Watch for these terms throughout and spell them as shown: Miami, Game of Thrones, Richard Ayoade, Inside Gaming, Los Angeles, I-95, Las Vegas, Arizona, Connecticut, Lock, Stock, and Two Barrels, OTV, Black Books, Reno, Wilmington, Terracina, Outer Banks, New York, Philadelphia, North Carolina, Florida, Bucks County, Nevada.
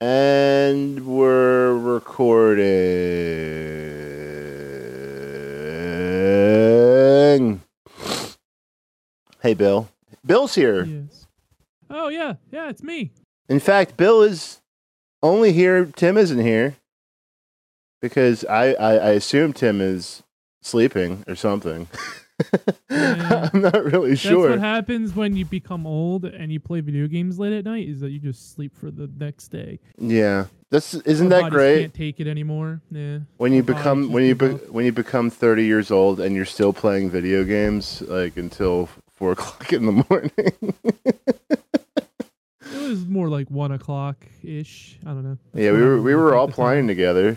And we're recording. Hey, Bill. Bill's here. Yes. Oh, yeah. Yeah, it's me. In fact, Bill is only here. Tim isn't here. Because I assume Tim is sleeping or something. Yeah. I'm not really sure. That's what happens when you become old and you play video games late at night, is that you just sleep for the next day. Yeah, this isn't that great. Can't take it anymore. Yeah. When you become 30 years old and you're still playing video games like until 4 o'clock in the morning. It was more like 1 o'clock ish. I don't know. That's we were all playing together.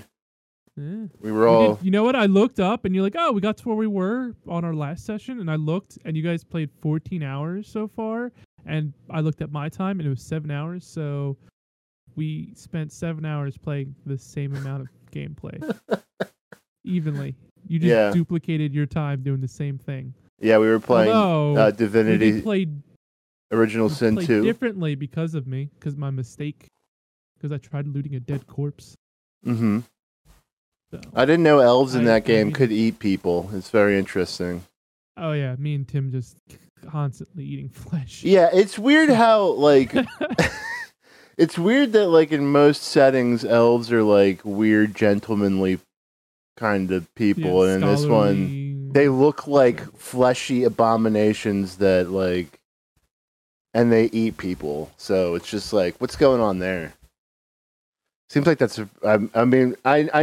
Yeah. We did, you know what? I looked up and you're like, oh, we got to where we were on our last session. And I looked and you guys played 14 hours so far. And I looked at my time and it was 7 hours. So we spent 7 hours playing the same amount of gameplay evenly. You just duplicated your time doing the same thing. Yeah, we were playing Divinity. We played Original Sin 2 differently because of me, because my mistake, because I tried looting a dead corpse. Mm-hmm. So, I didn't know elves in that game could eat people. It's very interesting. Oh, yeah. Me and Tim just constantly eating flesh. Yeah, it's weird how, like... it's weird that, like, in most settings, elves are, like, weird, gentlemanly kind of people. Yeah, and in this one, they look like fleshy abominations that, like... And they eat people. So it's just like, what's going on there? Seems like that's, I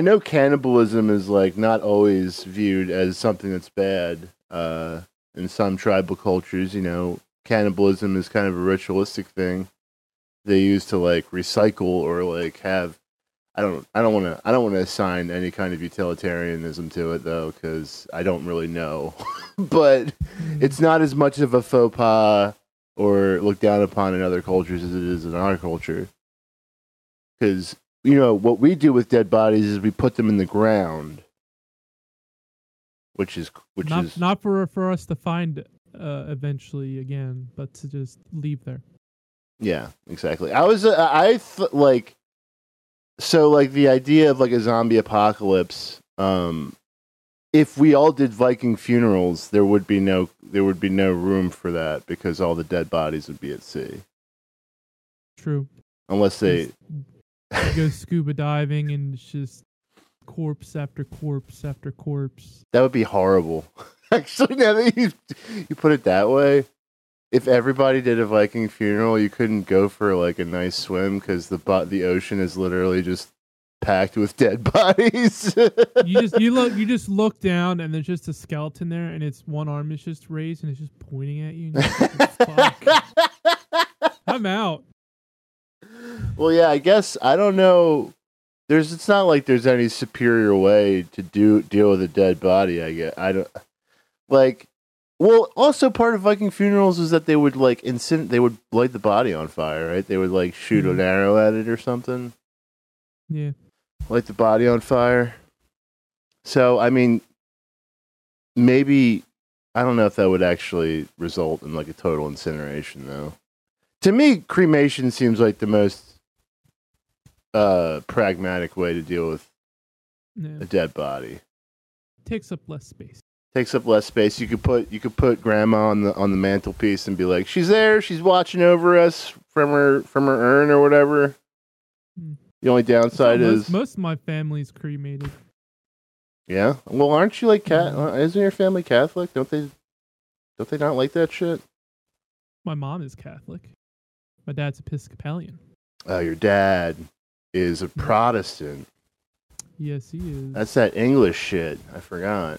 know cannibalism is like not always viewed as something that's bad in some tribal cultures. You know, cannibalism is kind of a ritualistic thing they use to like recycle or like have. I don't want to assign any kind of utilitarianism to it though, because I don't really know. But it's not as much of a faux pas or looked down upon in other cultures as it is in our culture, because. You know, what we do with dead bodies is we put them in the ground, which is not for us to find eventually again, but to just leave there. Yeah, exactly. I was the idea of like a zombie apocalypse. If we all did Viking funerals, there would be no room for that because all the dead bodies would be at sea. True. Unless they. You go scuba diving and it's just corpse after corpse after corpse. That would be horrible. Actually, now that you put it that way, if everybody did a Viking funeral, you couldn't go for like a nice swim because the ocean is literally just packed with dead bodies. you just look down and there's just a skeleton there and its one arm is just raised and it's just pointing at you. And fuck. I'm out. Well, yeah, I guess I don't know. It's not like there's any superior way to deal with a dead body. I guess I don't like. Well, also part of Viking funerals is that they would like they would light the body on fire, right? They would like shoot an arrow at it or something. Yeah, light the body on fire. So I mean, maybe I don't know if that would actually result in like a total incineration, though. To me, cremation seems like the most pragmatic way to deal with a dead body. Takes up less space. You could put grandma on the mantelpiece and be like, she's there, she's watching over us from her urn or whatever. The only downside is most of my family's cremated. Yeah, well, aren't you like isn't your family Catholic? Don't they not like that shit? My mom is Catholic. My dad's Episcopalian. Oh, your dad is a Protestant. Yes, he is. That's that English shit. I forgot.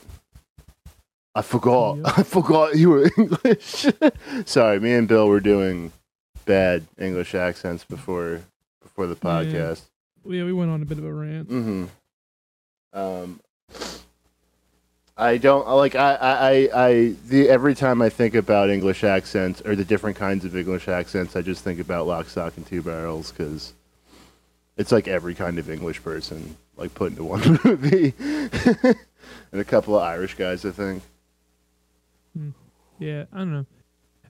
Yep. I forgot you were English. Sorry, me and Bill were doing bad English accents before the podcast. Yeah, we went on a bit of a rant. Mm-hmm. Every time I think about English accents or the different kinds of English accents, I just think about Lock, Stock, and Two Barrels because it's like every kind of English person like put into one movie, and a couple of Irish guys, I think. Yeah, I don't know.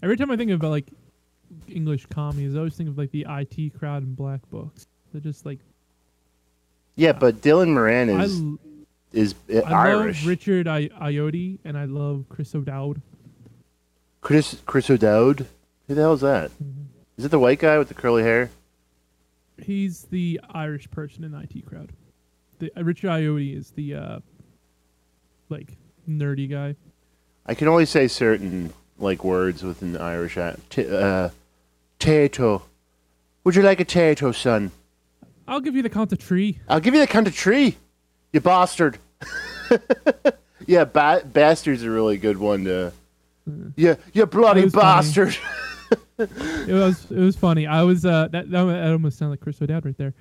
Every time I think about like English comedies, I always think of like The IT Crowd and Black Books. They're just like. Yeah, but Dylan Moran is Irish. I love Richard Ayoade, and I love Chris O'Dowd. Chris O'Dowd? Who the hell is that? Mm-hmm. Is it the white guy with the curly hair? He's the Irish person in the IT Crowd. Richard Ayoade is the nerdy guy. I can only say certain words with an Irish accent. Tato. Would you like a tato, son? I'll give you the count of three. I'll give you the count of three. You bastard. Yeah, bastard's a really good one. Yeah, you bloody bastard. It was funny. I was that almost sounded like Chris O'Dowd right there.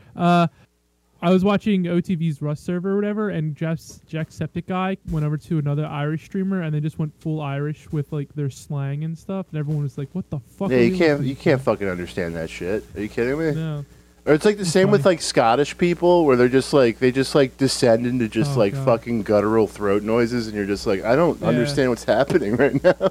I was watching OTV's Rust server or whatever, and Jacksepticeye went over to another Irish streamer, and they just went full Irish with their slang and stuff, and everyone was like, "What the fuck?" Yeah, you can't fucking understand that shit. Are you kidding me? No. Or it's the same with Scottish people, where they're just they just descend into just fucking guttural throat noises, and you're just like, I don't understand what's happening right now.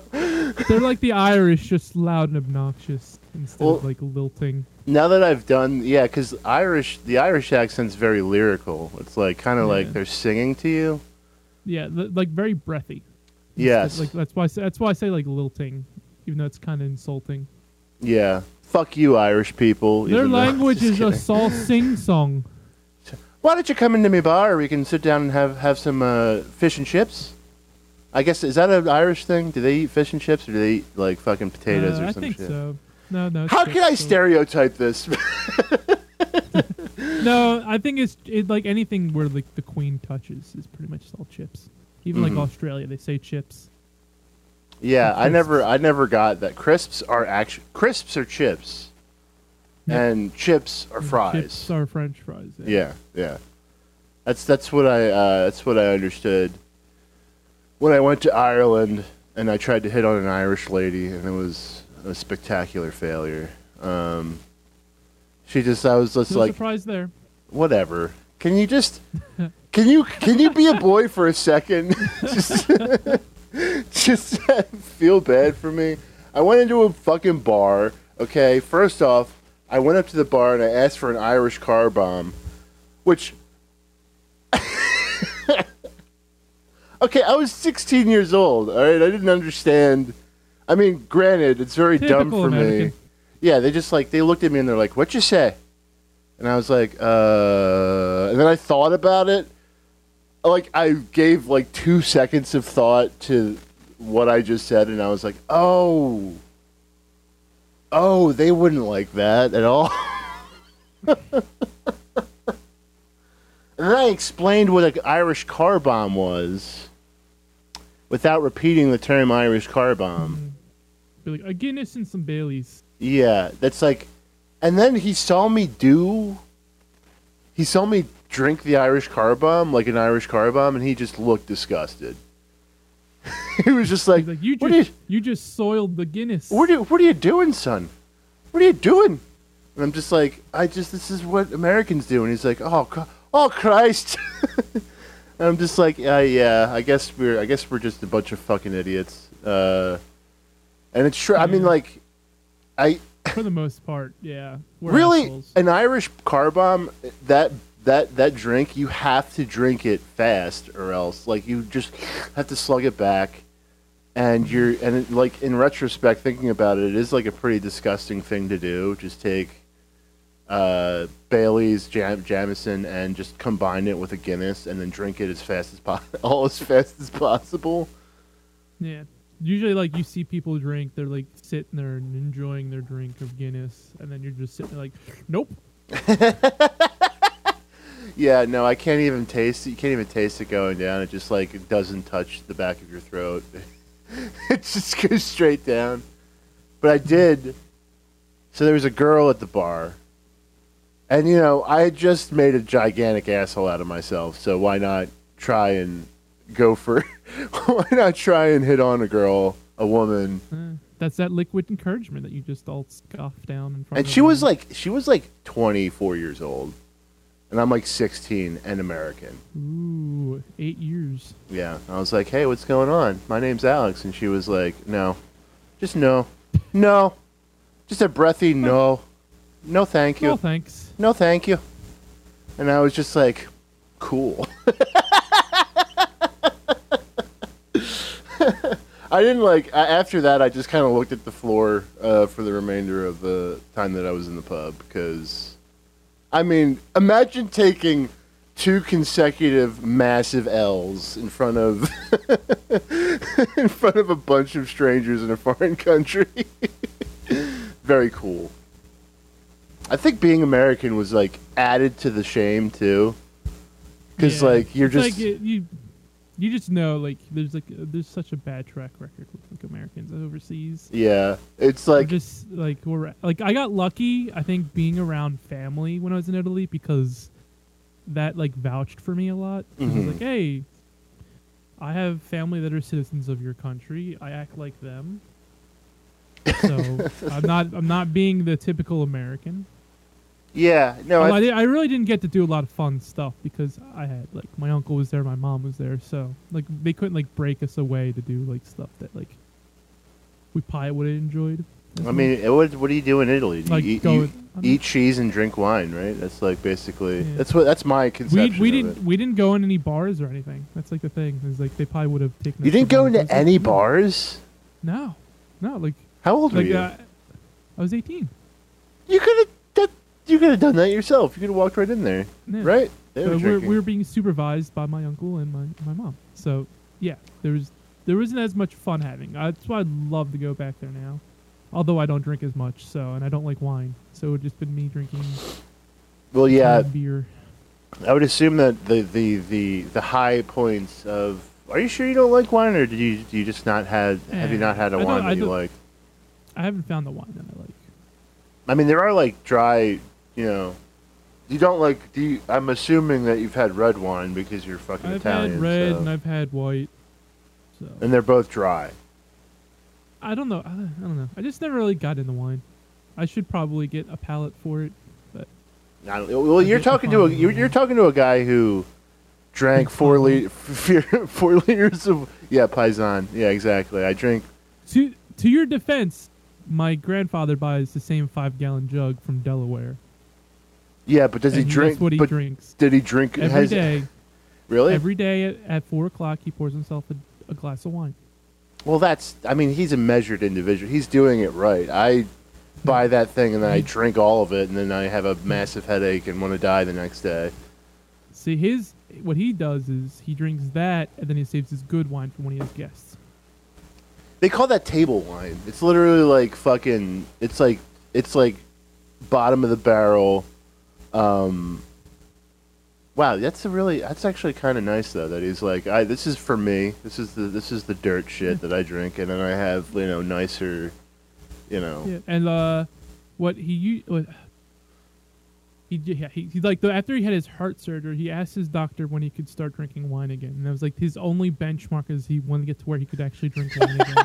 They're like the Irish, just loud and obnoxious instead of lilting. Now that I've done, because the Irish accent's very lyrical. It's kind of they're singing to you. Yeah, very breathy. Yes, that's why I say lilting, even though it's kind of insulting. Yeah, fuck you, Irish people. Their language is a soul sing-song. Why don't you come into my bar? We can sit down and have some fish and chips. I guess, is that an Irish thing? Do they eat fish and chips, or do they eat fucking potatoes or some shit? I think so. No. How can I stereotype this? No, I think it's like anything where the Queen touches is pretty much all chips. Even Australia, they say chips. Yeah, I never got that. Crisps are chips, and chips are fries. Chips are French fries. Yeah, yeah. That's what I understood. When I went to Ireland and I tried to hit on an Irish lady, and it was a spectacular failure. I was just surprised there. Whatever. Can you just can you be a boy for a second? Just feel bad for me. I went into a fucking bar. Okay, first off, I went up to the bar and I asked for an Irish car bomb, which. Okay, I was 16 years old, all right? I didn't understand. I mean, granted, it's very dumb for me. Yeah, they just, they looked at me and they're like, "What you say?" And I was like, And then I thought about it. I gave, 2 seconds of thought to what I just said, and I was like, Oh, they wouldn't like that at all. And then I explained what an Irish car bomb was without repeating the term Irish car bomb. Mm-hmm. A Guinness and some Baileys. Yeah, that's and then he saw me drink the Irish car bomb, like an Irish car bomb, and he just looked disgusted. He was just you just soiled the Guinness. What are you doing, son? What are you doing? And I'm just this is what Americans do. And he's like, "Oh, God. Oh Christ!" And I'm just yeah. I guess we're just a bunch of fucking idiots. And it's true. Yeah. I mean, I for the most part, yeah. Really, assholes. An Irish car bomb. That drink, you have to drink it fast, or else you just have to slug it back. And in retrospect, thinking about it, it is a pretty disgusting thing to do. Just take. Bailey's, Jamison, and just combine it with a Guinness, and then drink it as fast as possible. Yeah, usually you see people drink, they're sitting there and enjoying their drink of Guinness, and then you're just sitting there nope. Yeah, no, I can't even taste it. You can't even taste it going down. It just it doesn't touch the back of your throat. It just goes straight down. But I did. So there was a girl at the bar. And, I had just made a gigantic asshole out of myself, so why not try and why not try and hit on a girl, a woman? That's that liquid encouragement that you just all scoffed down in front of. And she was 24 years old, and I'm 16 and American. Ooh, 8 years. Yeah, I was like, "Hey, what's going on? My name's Alex," and she was like, "No, just no, no, just a breathy no." no thank you. No thanks. No thank you. And I was just like, cool. I didn't like, after that, I just kind of looked at the floor for the remainder of the time that I was in the pub. Because, I mean, imagine taking 2 consecutive massive L's in front of a bunch of strangers in a foreign country. Very cool. I think being American was, like, added to the shame, too. Because, yeah, like, you're just... Like, you just know, like there's such a bad track record with, like, Americans overseas. Yeah, it's like... We're just, like, I got lucky, I think, being around family when I was in Italy, because that, like, vouched for me a lot. Mm-hmm. I was like, hey, I have family that are citizens of your country. I act like them. So, I'm not being the typical American. Yeah, no. I really didn't get to do a lot of fun stuff because I had, like, my uncle was there, my mom was there, so, like, they couldn't, like, break us away to do, like, stuff that, like, we probably would have enjoyed. I mean, what do you do in Italy? Do, like, you eat cheese and drink wine, right? That's, like, basically, yeah. that's my conception. We didn't go in any bars or anything. That's, like, the thing. Is, like, they probably would have taken. You didn't go into any bars? No, like. How old were you? I was 18. You could have done that yourself. You could have walked right in there, yeah. Right? So we were being supervised by my uncle and my mom. So, yeah, there wasn't as much fun having. That's why I'd love to go back there now. Although I don't drink as much, so, and I don't like wine, so it would just been me drinking. Well, yeah, beer. I would assume that the high points of. Are you sure you don't like wine, or did you just not had? Have you not had a wine that you like? I haven't found the wine that I like. I mean, there are, like, dry, you know, you don't like, I'm assuming that you've had red wine because you're fucking Italian. I've had red and I've had white. So. And they're both dry. I don't know. I just never really got into wine. I should probably get a palate for it, but. Well, you're talking to a guy who drank 4 liters of, yeah, Paisan. Yeah, exactly. I drink. To your defense. My grandfather buys the same 5-gallon jug from Delaware. Yeah, but does he drink? That's what he drinks. Did he drink every day? Really? Every day at 4 o'clock, he pours himself a glass of wine. Well, I mean, he's a measured individual. He's doing it right. I buy that thing and then I drink all of it, and then I have a massive headache and want to die the next day. See, what he does is he drinks that, and then he saves his good wine for when he has guests. They call that table wine. It's literally like fucking. It's like bottom of the barrel. Wow, that's actually kind of nice though. That he's like, this is for me. This is the dirt shit that I drink, and then I have nicer, Yeah, and after he had his heart surgery, he asked his doctor when he could start drinking wine again. And that was like his only benchmark is he wanted to get to where he could actually drink wine again.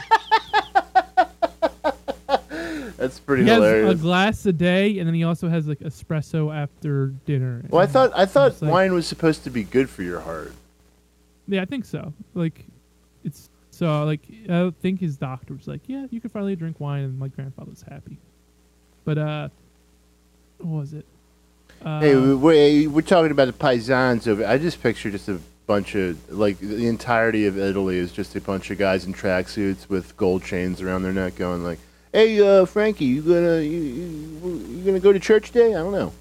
That's pretty hilarious. He has a glass a day, and then he also has like espresso after dinner. Well, I thought wine was supposed to be good for your heart. Yeah, I think so. Like, it's so like I think his doctor was like, yeah, you can finally drink wine, and my grandfather's happy. But what was it? Hey, we're talking about the paisans over. I just picture just a bunch of, like, the entirety of Italy is just a bunch of guys in tracksuits with gold chains around their neck, going like, "Hey, Frankie, you gonna go to church today? I don't know.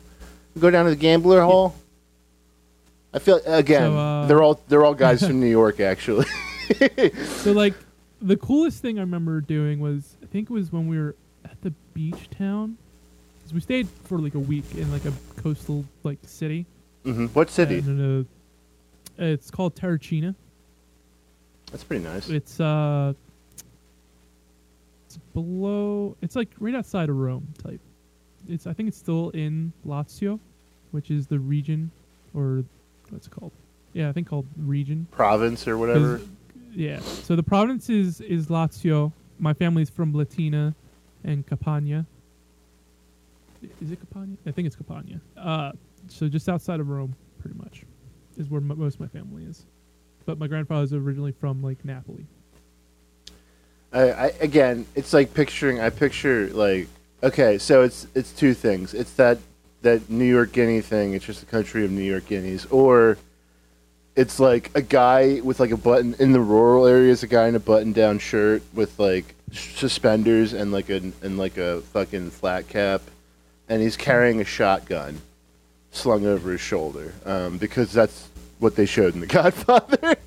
Go down to the Gambler Hall." I feel they're all guys from New York, actually. So, like, the coolest thing I remember doing was I think it was when we were at the beach town. We stayed for like a week in like a coastal like city. Mm-hmm. What city? It's called Terracina. That's pretty nice. It's below. It's like right outside of Rome type. I think it's still in Lazio, which is the region, or what's it called? Yeah, I think called region. Province or whatever. Yeah. So the province is Lazio. My family's from Latina and Campania. Is it Campania? I think it's Campania. So just outside of Rome, pretty much, is where most of my family is. But my grandfather's originally from, like, Napoli. I picture, like, Okay, so it's two things. It's that New York Guinea thing. It's just a country of New York Guineas, or it's like a guy with like a button in the rural areas. A guy in a button-down shirt with like suspenders and like a fucking flat cap, and he's carrying a shotgun slung over his shoulder because that's what they showed in The Godfather.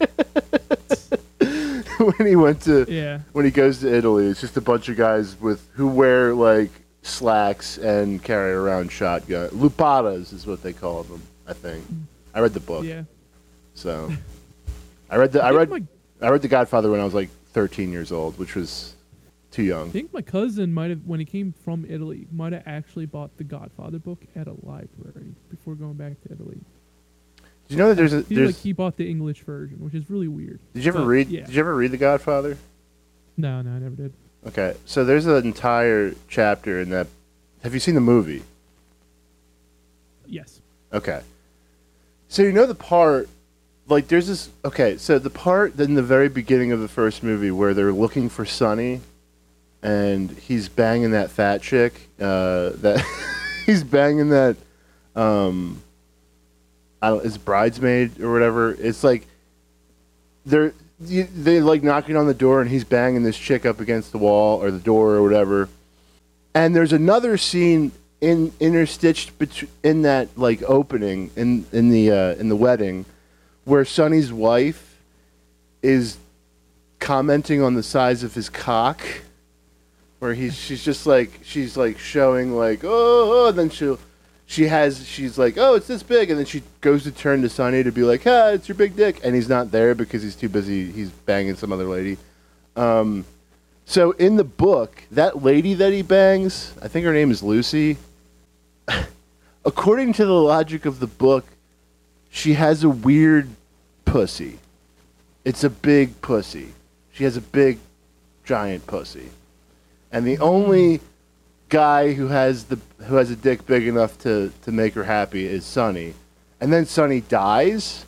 When he went to when he goes to Italy, it's just a bunch of guys who wear like slacks and carry around shotgun. Lupadas is what they call them, I think. I read the book. Yeah. So I read The Godfather when I was like 13 years old, which was too young. I think my cousin might have, when he came from Italy, might have actually bought The Godfather book at a library before going back to Italy. Did you know that there's he bought the English version, which is really weird. Did you ever read The Godfather? No, I never did. Okay, so there's an entire chapter in that. Have you seen the movie? Yes. Okay. So you know the part, like there's this. Okay, so the part in the very beginning of the first movie where they're looking for Sonny, and he's banging that fat chick. He's banging that. His bridesmaid or whatever. It's like they like knocking on the door and he's banging this chick up against the wall or the door or whatever. And there's another scene interstitched in that like opening in the wedding where Sonny's wife is commenting on the size of his cock, where she's just like showing like oh, and then she's like, oh, it's this big, and then she goes to turn to Sonny to be like, ah, it's your big dick, and he's not there because he's too busy, he's banging some other lady. So in the book, that lady that he bangs, I think her name is Lucy, according to the logic of the book, she has a weird pussy. It's a big pussy. She has a big, giant pussy. And the only guy who has a dick big enough to make her happy is Sonny, and then Sonny dies.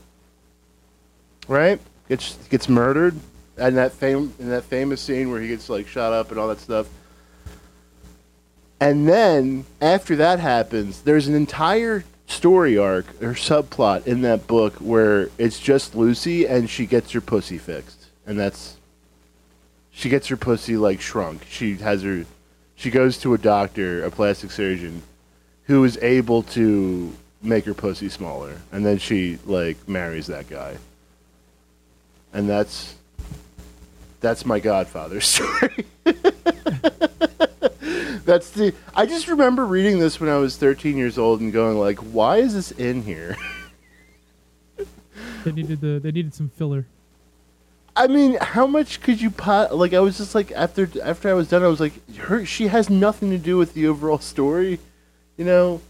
Right, gets murdered, and in that famous scene where he gets like shot up and all that stuff. And then after that happens, there's an entire story arc or subplot in that book where it's just Lucy and she gets her pussy fixed, and she gets her pussy like shrunk. She goes to a doctor, a plastic surgeon, who is able to make her pussy smaller, and then she like marries that guy. And that's my Godfather story. I just remember reading this when I was 13 years old and going like, why is this in here? They needed some filler. I mean, how much could you like? I was just like, after I was done, I was like, she has nothing to do with the overall story, you know.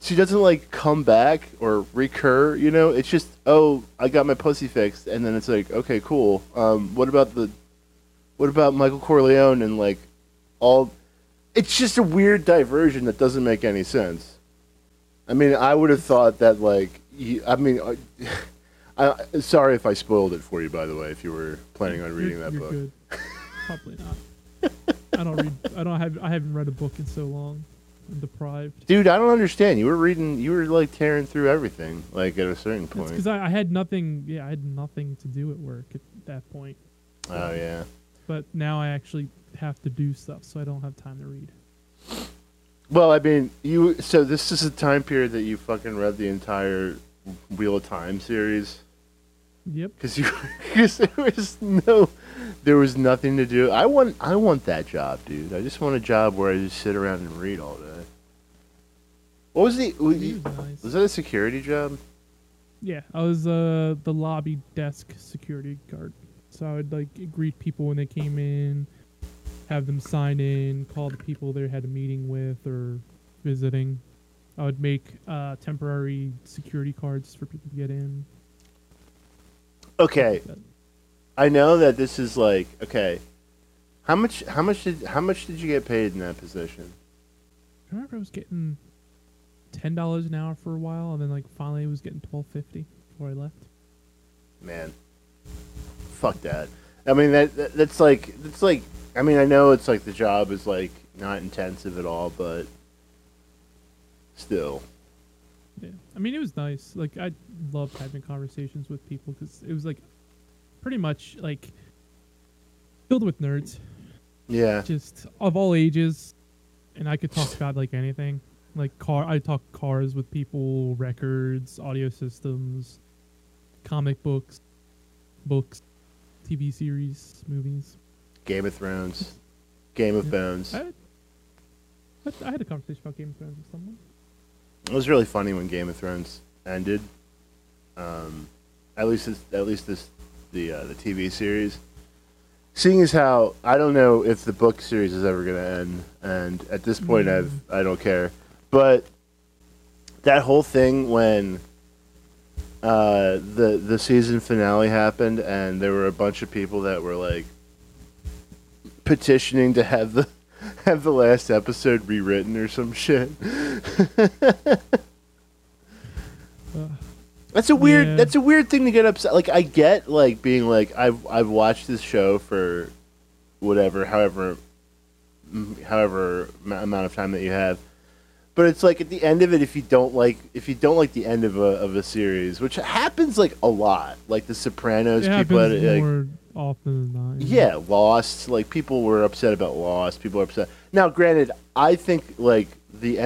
She doesn't like come back or recur, you know. It's just, oh, I got my pussy fixed, and then it's like, okay, cool. What about Michael Corleone and like all? It's just a weird diversion that doesn't make any sense. I mean, I would have thought that like, sorry if I spoiled it for you, by the way, if you were planning on reading that book. Good. Probably not. I haven't read a book in so long. I'm deprived. Dude, I don't understand. You were like tearing through everything, like at a certain point. Because I had nothing. Yeah, I had nothing to do at work at that point. Oh yeah. But now I actually have to do stuff, so I don't have time to read. Well, I mean, you. So this is a time period that you fucking read the entire Wheel of Time series. Yep. Because there was nothing to do. I want that job, dude. I just want a job where I just sit around and read all day. What was was that a security job? Yeah, I was the lobby desk security guard. So I would like greet people when they came in, have them sign in, call the people they had a meeting with or visiting. I would make temporary security cards for people to get in. Okay, I know that this is like okay. How much did you get paid in that position? I remember I was getting $10 an hour for a while, and then like finally I was getting $12.50 before I left. Man, fuck that. I mean that's like I mean I know it's like the job is like not intensive at all, but still. Yeah, I mean, it was nice. Like, I loved having conversations with people because it was like pretty much like filled with nerds. Yeah, just of all ages, and I could talk about like anything. Like I talk cars with people, records, audio systems, comic books, books, TV series, movies, Game of Thrones, Game of Bones. I had a conversation about Game of Thrones with someone. It was really funny when Game of Thrones ended. At least the TV series. Seeing as how I don't know if the book series is ever going to end, and at this point I don't care. But that whole thing when the season finale happened and there were a bunch of people that were like petitioning to have the last episode rewritten or some shit. That's a weird thing to get upset. Like, I get like being like I've watched this show for whatever, however amount of time that you have. But it's like at the end of it, if you don't like the end of a series, which happens like a lot, like The Sopranos, more often than not. Yeah, Lost. Like, people were upset about Lost. People are upset now. Granted, I think like the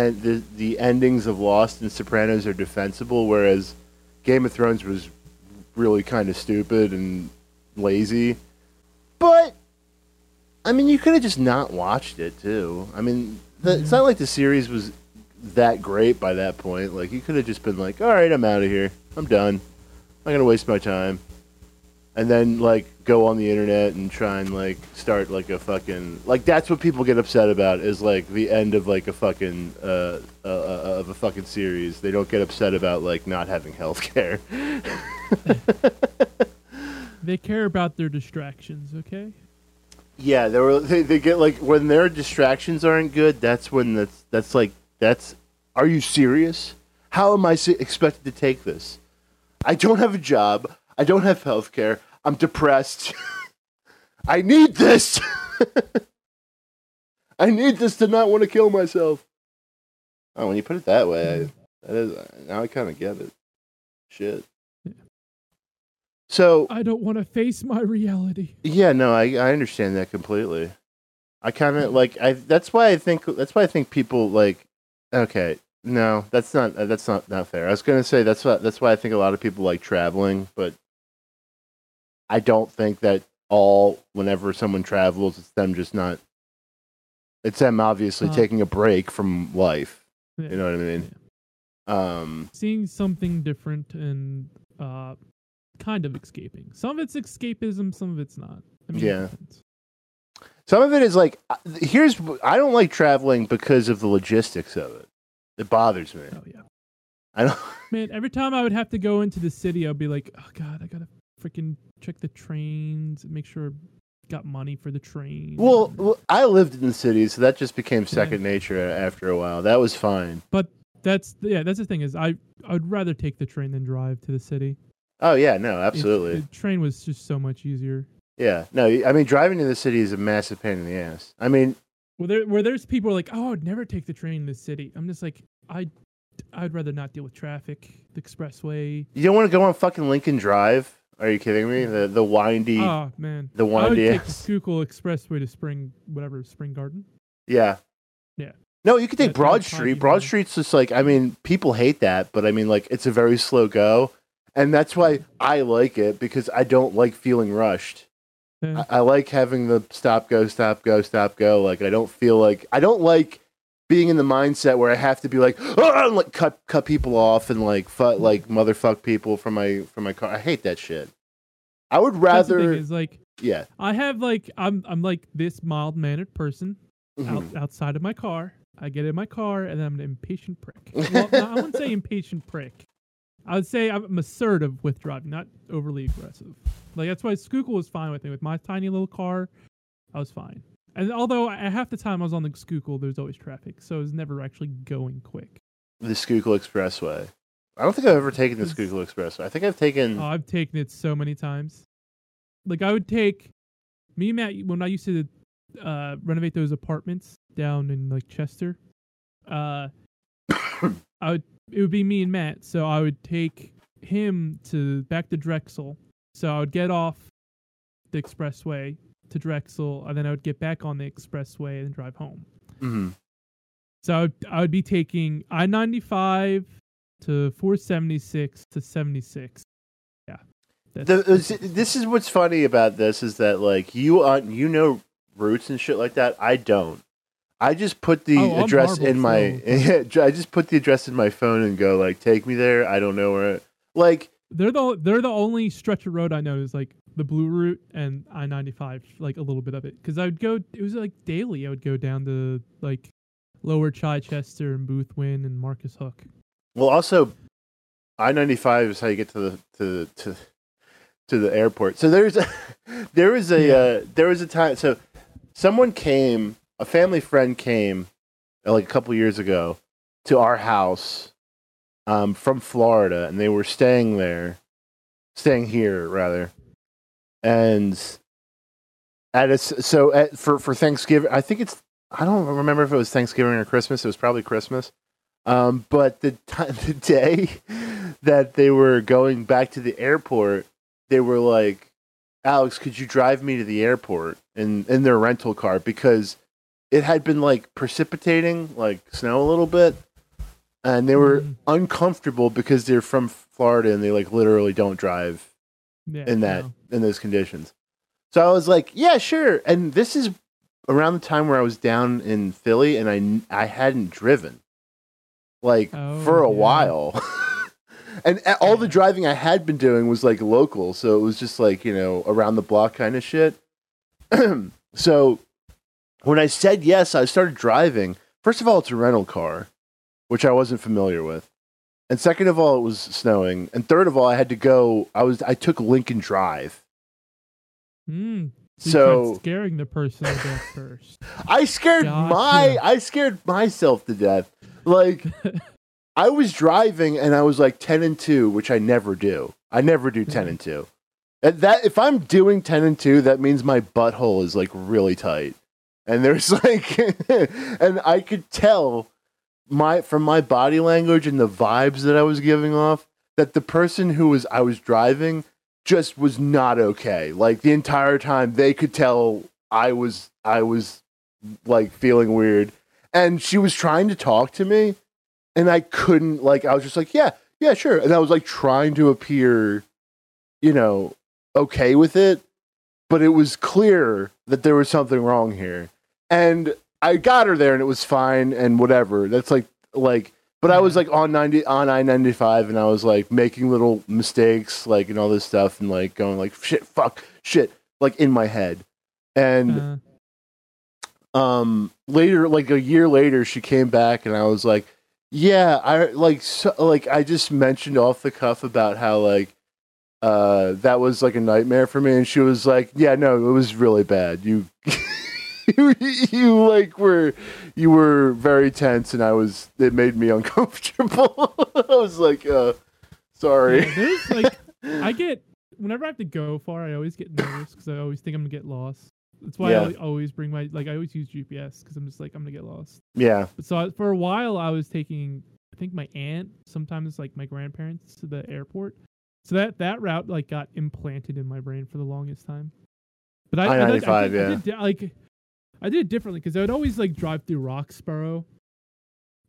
endings of Lost and Sopranos are defensible, whereas Game of Thrones was really kind of stupid and lazy. But I mean, you could have just not watched it too. I mean, it's not like the series was that great by that point. Like, you could have just been like, all right, I'm out of here, I'm done, I'm gonna waste my time, and then like go on the internet and try and like start like a fucking, like, that's what people get upset about, is like the end of like a fucking of a fucking series. They don't get upset about like not having healthcare. They care about their distractions. Okay. Yeah, they get like when their distractions aren't good. That's when that's are you serious? How am I expected to take this? I don't have a job. I don't have health care. I'm depressed. I need this. I need this to not want to kill myself. Oh, when you put it that way, now I kind of get it. Shit. So I don't want to face my reality. Yeah, no, I understand that completely. I kind of like that's why I think people like, okay, no, that's not fair. I was gonna say that's why I think a lot of people like traveling, but I don't think that whenever someone travels, it's them just not. It's them obviously taking a break from life. Yeah, you know what I mean? Yeah. Seeing something different and kind of escaping. Some of it's escapism, some of it's not. I mean, yeah. Some of it is like, I don't like traveling because of the logistics of it. It bothers me. Oh yeah. I don't. Man, every time I would have to go into the city, I'd be like, oh god, I gotta freaking check the trains, make sure I got money for the train. Well, I lived in the city, so that just became second nature after a while. That was fine. But that's the thing is, I would rather take the train than drive to the city. Oh yeah, no, absolutely. The train was just so much easier. Yeah, no, I mean, driving to the city is a massive pain in the ass. I mean, there's people like, oh, I'd never take the train in the city. I'm just like, I'd rather not deal with traffic, the expressway. You don't want to go on fucking Lincoln Drive? Are you kidding me? The windy. Oh man, the windy. I would take the Schuylkill Expressway to Spring Garden. Yeah. Yeah. No, you could take Broad Street. Broad Street's just like, I mean, people hate that, but I mean, like, it's a very slow go. And that's why I like it, because I don't like feeling rushed. Yeah. I like having the stop, go, stop, go, stop, go. Like, I don't like being in the mindset where I have to be like, oh, like cut people off and like motherfuck people from my car. I hate that shit. I would rather. That's the thing is, like, yeah, I have like I'm like this mild mannered person outside of my car. I get in my car and I'm an impatient prick. Well, no, I wouldn't say impatient prick. I would say I'm assertive with driving, not overly aggressive. Like, that's why Schuylkill was fine with me. With my tiny little car, I was fine. And although half the time I was on the Schuylkill, there's always traffic, so it was never actually going quick. The Schuylkill Expressway. I don't think I've ever taken the Schuylkill Expressway. I think I've taken. Oh, I've taken it so many times. Like, I would take me and Matt when I used to renovate those apartments down in like Chester, it would be me and Matt, so I would take him back to Drexel. So I would get off the expressway to Drexel, and then I would get back on the expressway and drive home. Mm-hmm. So I would be taking I-95 to 476 to 76. Yeah. This is what's funny about this is that, like, you know routes and shit like that. I don't. I just put the address in my phone and go, like, take me there. I don't know where. Like, they're the only stretch of road I know is like the Blue Route and I-95, like a little bit of it, because it was like daily I would go down to like Lower Chichester and Boothwyn and Marcus Hook. Well, also I-95 is how you get to the airport. So there was a time. So someone came, a family friend came, like a couple years ago, to our house from Florida, and they were staying here rather. And for Thanksgiving, I don't remember if it was Thanksgiving or Christmas. It was probably Christmas. But the day that they were going back to the airport, they were like, "Alex, could you drive me to the airport?" in their rental car, because it had been like precipitating, like snow a little bit, and they were uncomfortable because they're from Florida and they like literally don't drive in those conditions. So I was like, "Yeah, sure." And this is around the time where I was down in Philly and I hadn't driven for a while. And all the driving I had been doing was like local, so it was just like, you know, around the block kind of shit. So when I said yes, I started driving. First of all, it's a rental car, which I wasn't familiar with. And second of all, it was snowing. And third of all, I took Lincoln Drive. So scaring the person to death first. I scared myself to death. Like, I was driving and I was like 10 and 2, which I never do. 10 and 2. And that, if I'm doing 10 and 2, that means my butthole is like really tight. And there's like, and I could tell from my body language and the vibes that I was giving off that the person I was driving just was not okay. Like the entire time they could tell I was like feeling weird, and she was trying to talk to me and I couldn't, like, I was just like, yeah, sure. And I was like trying to appear, you know, okay with it, but it was clear that there was something wrong here. And I got her there and it was fine and whatever. That's like, but I was like on I-95 and I was like making little mistakes, like, and all this stuff, and like going like shit, like in my head. And later, like a year later, she came back and I was like, yeah, I just mentioned off the cuff about how like that was like a nightmare for me, and she was like, yeah, no, it was really bad. You you were very tense, and it made me uncomfortable. I was like, sorry. Yeah, like, whenever I have to go far, I always get nervous because I always think I'm gonna get lost. That's why I always bring I always use GPS because I'm just like, I'm gonna get lost. Yeah. But so for a while I was taking, I think, my aunt, sometimes like my grandparents, to the airport. So that route like got implanted in my brain for the longest time. But I-95, I did it differently because I would always like drive through Roxborough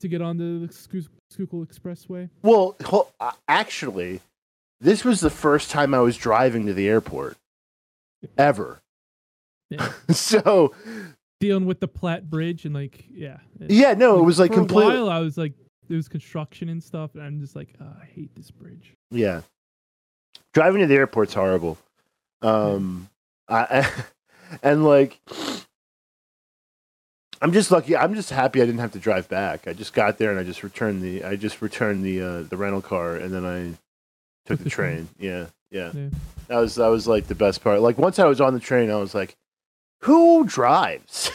to get onto the Schuylkill Expressway. Well, actually, this was the first time I was driving to the airport ever. Yeah. So dealing with the Platte Bridge and like, yeah. Yeah, no, it was like completely. For a while, I was like, there was construction and stuff, and I'm just like, I hate this bridge. Yeah. Driving to the airport's horrible. And like, I'm just lucky. I'm just happy I didn't have to drive back. I just got there and I just returned the rental car, and then I took the train. Yeah. That was like the best part. Like once I was on the train, I was like, who drives?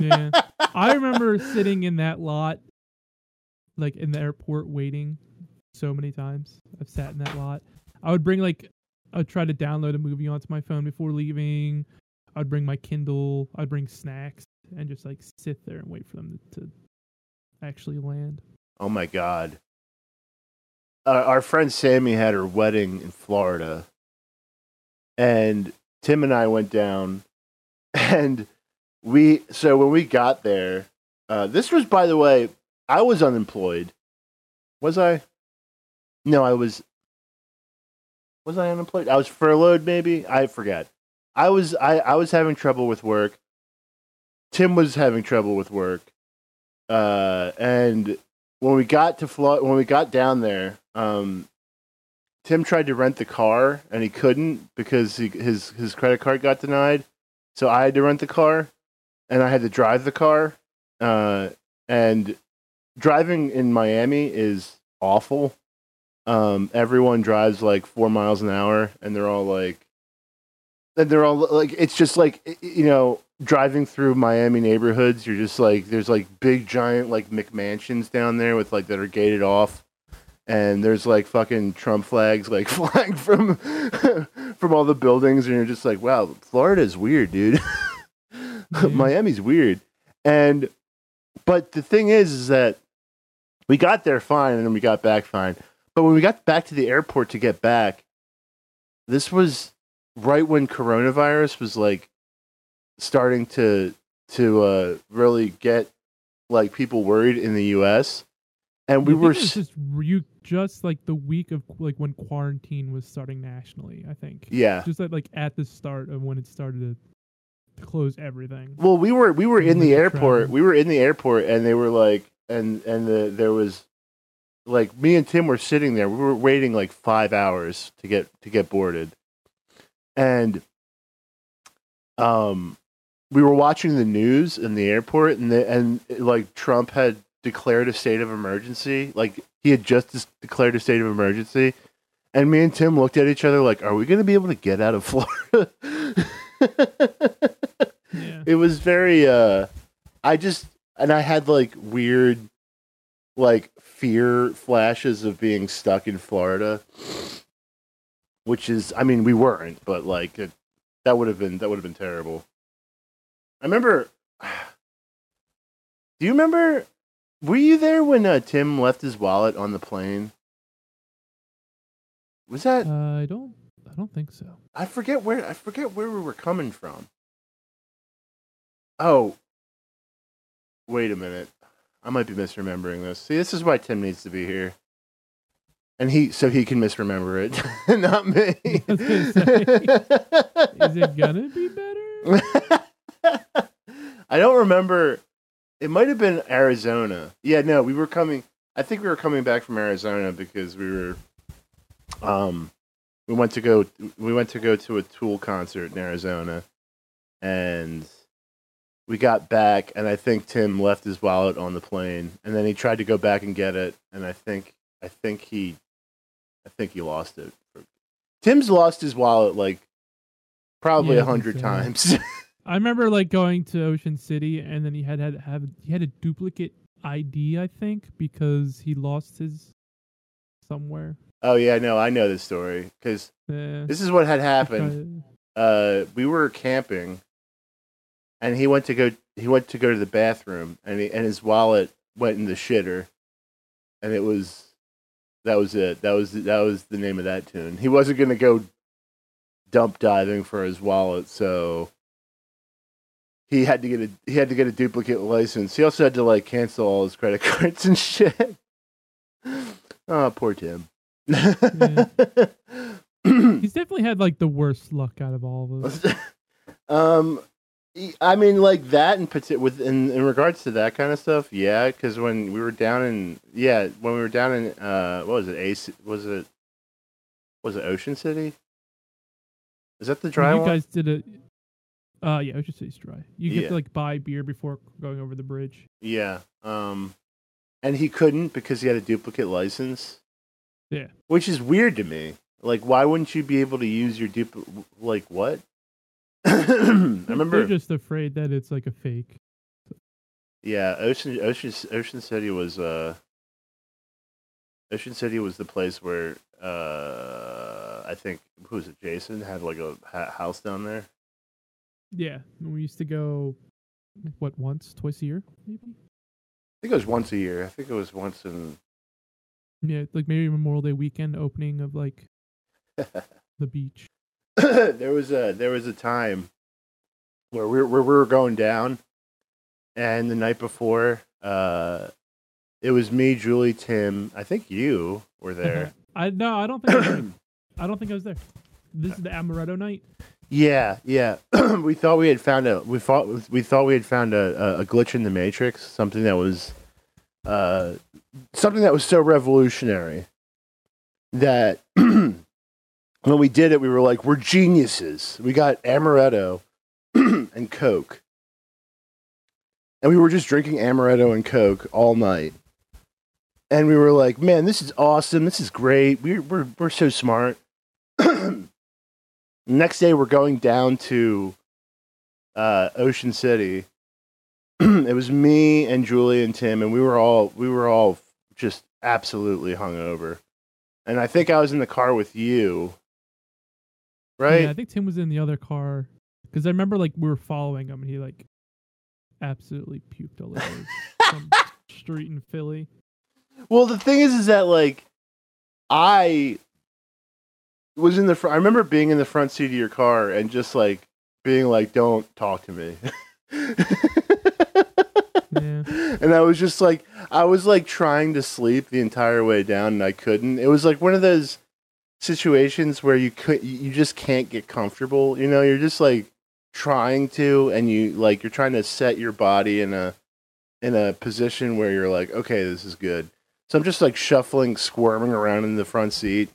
Yeah. I remember sitting in that lot, like in the airport, waiting so many times. I've sat in that lot. I'd try to download a movie onto my phone before leaving. I'd bring my Kindle. I'd bring snacks. and just like sit there and wait for them to actually land. Oh my God. Our friend Sammy had her wedding in Florida, and Tim and I went down, and when we got there, this was, by the way, I was unemployed. Was I? No, I was. Was I unemployed? I was furloughed, maybe? I forgot. I was having trouble with work. Tim was having trouble with work. And when we got down there, Tim tried to rent the car and he couldn't because his credit card got denied. So I had to rent the car, and I had to drive the car. And driving in Miami is awful. Everyone drives like 4 miles an hour, and they're all like, it's just like, you know, driving through Miami neighborhoods, you're just like, there's like big giant like McMansions down there with like that are gated off, and there's like fucking Trump flags like flying from from all the buildings, and you're just like, wow, Florida's weird, dude. Mm-hmm. Miami's weird. But the thing is that we got there fine, and then we got back fine. But when we got back to the airport to get back, this was right when coronavirus was like starting to really get like people worried in the U.S. And we were just like the week of like when quarantine was starting nationally, I think. Yeah, just like at the start of when it started to close everything. Well, we were in the airport. Travel. We were in the airport, and they were like, there was like me and Tim were sitting there. We were waiting like 5 hours to get boarded, and we were watching the news in the airport, and like Trump had declared a state of emergency. Like he had just declared a state of emergency, and me and Tim looked at each other like, are we going to be able to get out of Florida? Yeah. It was very I had like weird like fear flashes of being stuck in Florida, which is, I mean, we weren't, but like that would have been terrible. I remember, do you remember, were you there when Tim left his wallet on the plane? Was that? I don't think so. I forget where we were coming from. Oh, wait a minute. I might be misremembering this. See, this is why Tim needs to be here, and so he can misremember it, not me. Is it gonna be better? I don't remember. It might have been Arizona. Yeah, no, we were coming. I think we were coming back from Arizona because we were, we went to go to a Tool concert in Arizona, and we got back, and I think Tim left his wallet on the plane, and then he tried to go back and get it, and I think he lost it. Tim's lost his wallet like probably 100 times. I remember like going to Ocean City, and then he had a duplicate ID, I think, because he lost his somewhere. Oh yeah, no, I know this story because this is what had happened. We were camping, and he went to go to the bathroom, and his wallet went in the shitter, and that was it. That was the name of that tune. He wasn't gonna go dump diving for his wallet, so. He had to get a duplicate license. He also had to like cancel all his credit cards and shit. Oh, poor Tim. Yeah. He's definitely had like the worst luck out of all of us. I mean, like that in particular, in regards to that kind of stuff, yeah. Because when we were down in what was it? Was it Ocean City? Is that the dry one? You guys did it. Yeah, Ocean City's dry. You get to like buy beer before going over the bridge. Yeah. And he couldn't because he had a duplicate license. Yeah. Which is weird to me. Like, why wouldn't you be able to use your like what? I remember. They're just afraid that it's like a fake. Yeah, Ocean City was the place where I think who was it? Jason had like a house down there. Yeah, we used to go what, once, twice a year, maybe? I think it was once a year. I think it was once in... Yeah, like maybe Memorial Day weekend opening of like the beach. There was a time where we were going down, and the night before, it was me, Julie, Tim. I think you were there. I don't think I was there. This is the amaretto night. Yeah. We thought we had found a glitch in the Matrix. Something that was so revolutionary that when we did it, we were like, we're geniuses. We got amaretto and Coke. And we were just drinking amaretto and Coke all night. And we were like, man, this is awesome. This is great. We're so smart. Next day, we're going down to Ocean City. It was me and Julie and Tim, and we were all just absolutely hungover. And I think I was in the car with you, right? Yeah, I think Tim was in the other car because I remember like we were following him, and he like absolutely puked all over some street in Philly. Well, the thing is that like I was in the front. I remember being in the front seat of your car and just like being like, "Don't talk to me." Yeah. And I was just like, I was like trying to sleep the entire way down, and I couldn't. It was like one of those situations where you just can't get comfortable. You know, you're just like trying to, and you're trying to set your body in a position where you're like, okay, this is good. So I'm just like shuffling, squirming around in the front seat,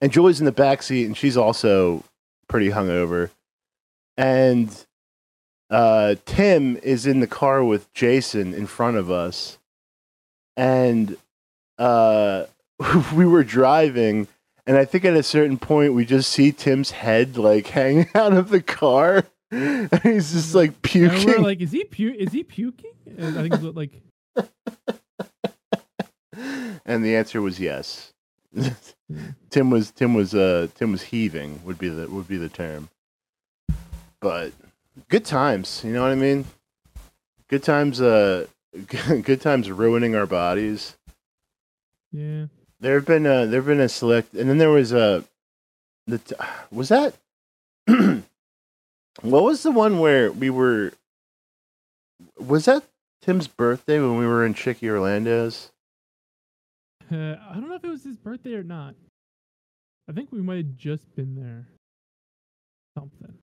and Julie's in the back seat, and she's also pretty hungover, and. Tim is in the car with Jason in front of us, and we were driving, and I think at a certain point we just see Tim's head like hanging out of the car, and he's just like puking. And we're like, is he puking? And I think it was like, and the answer was yes. Tim was heaving would be the term, but. Good times, you know what I mean? Good times, ruining our bodies. Yeah. There have been a select, and then there was what was the one where was that Tim's birthday when we were in Chicky Orlando's? I don't know if it was his birthday or not. I think we might have just been there. Something.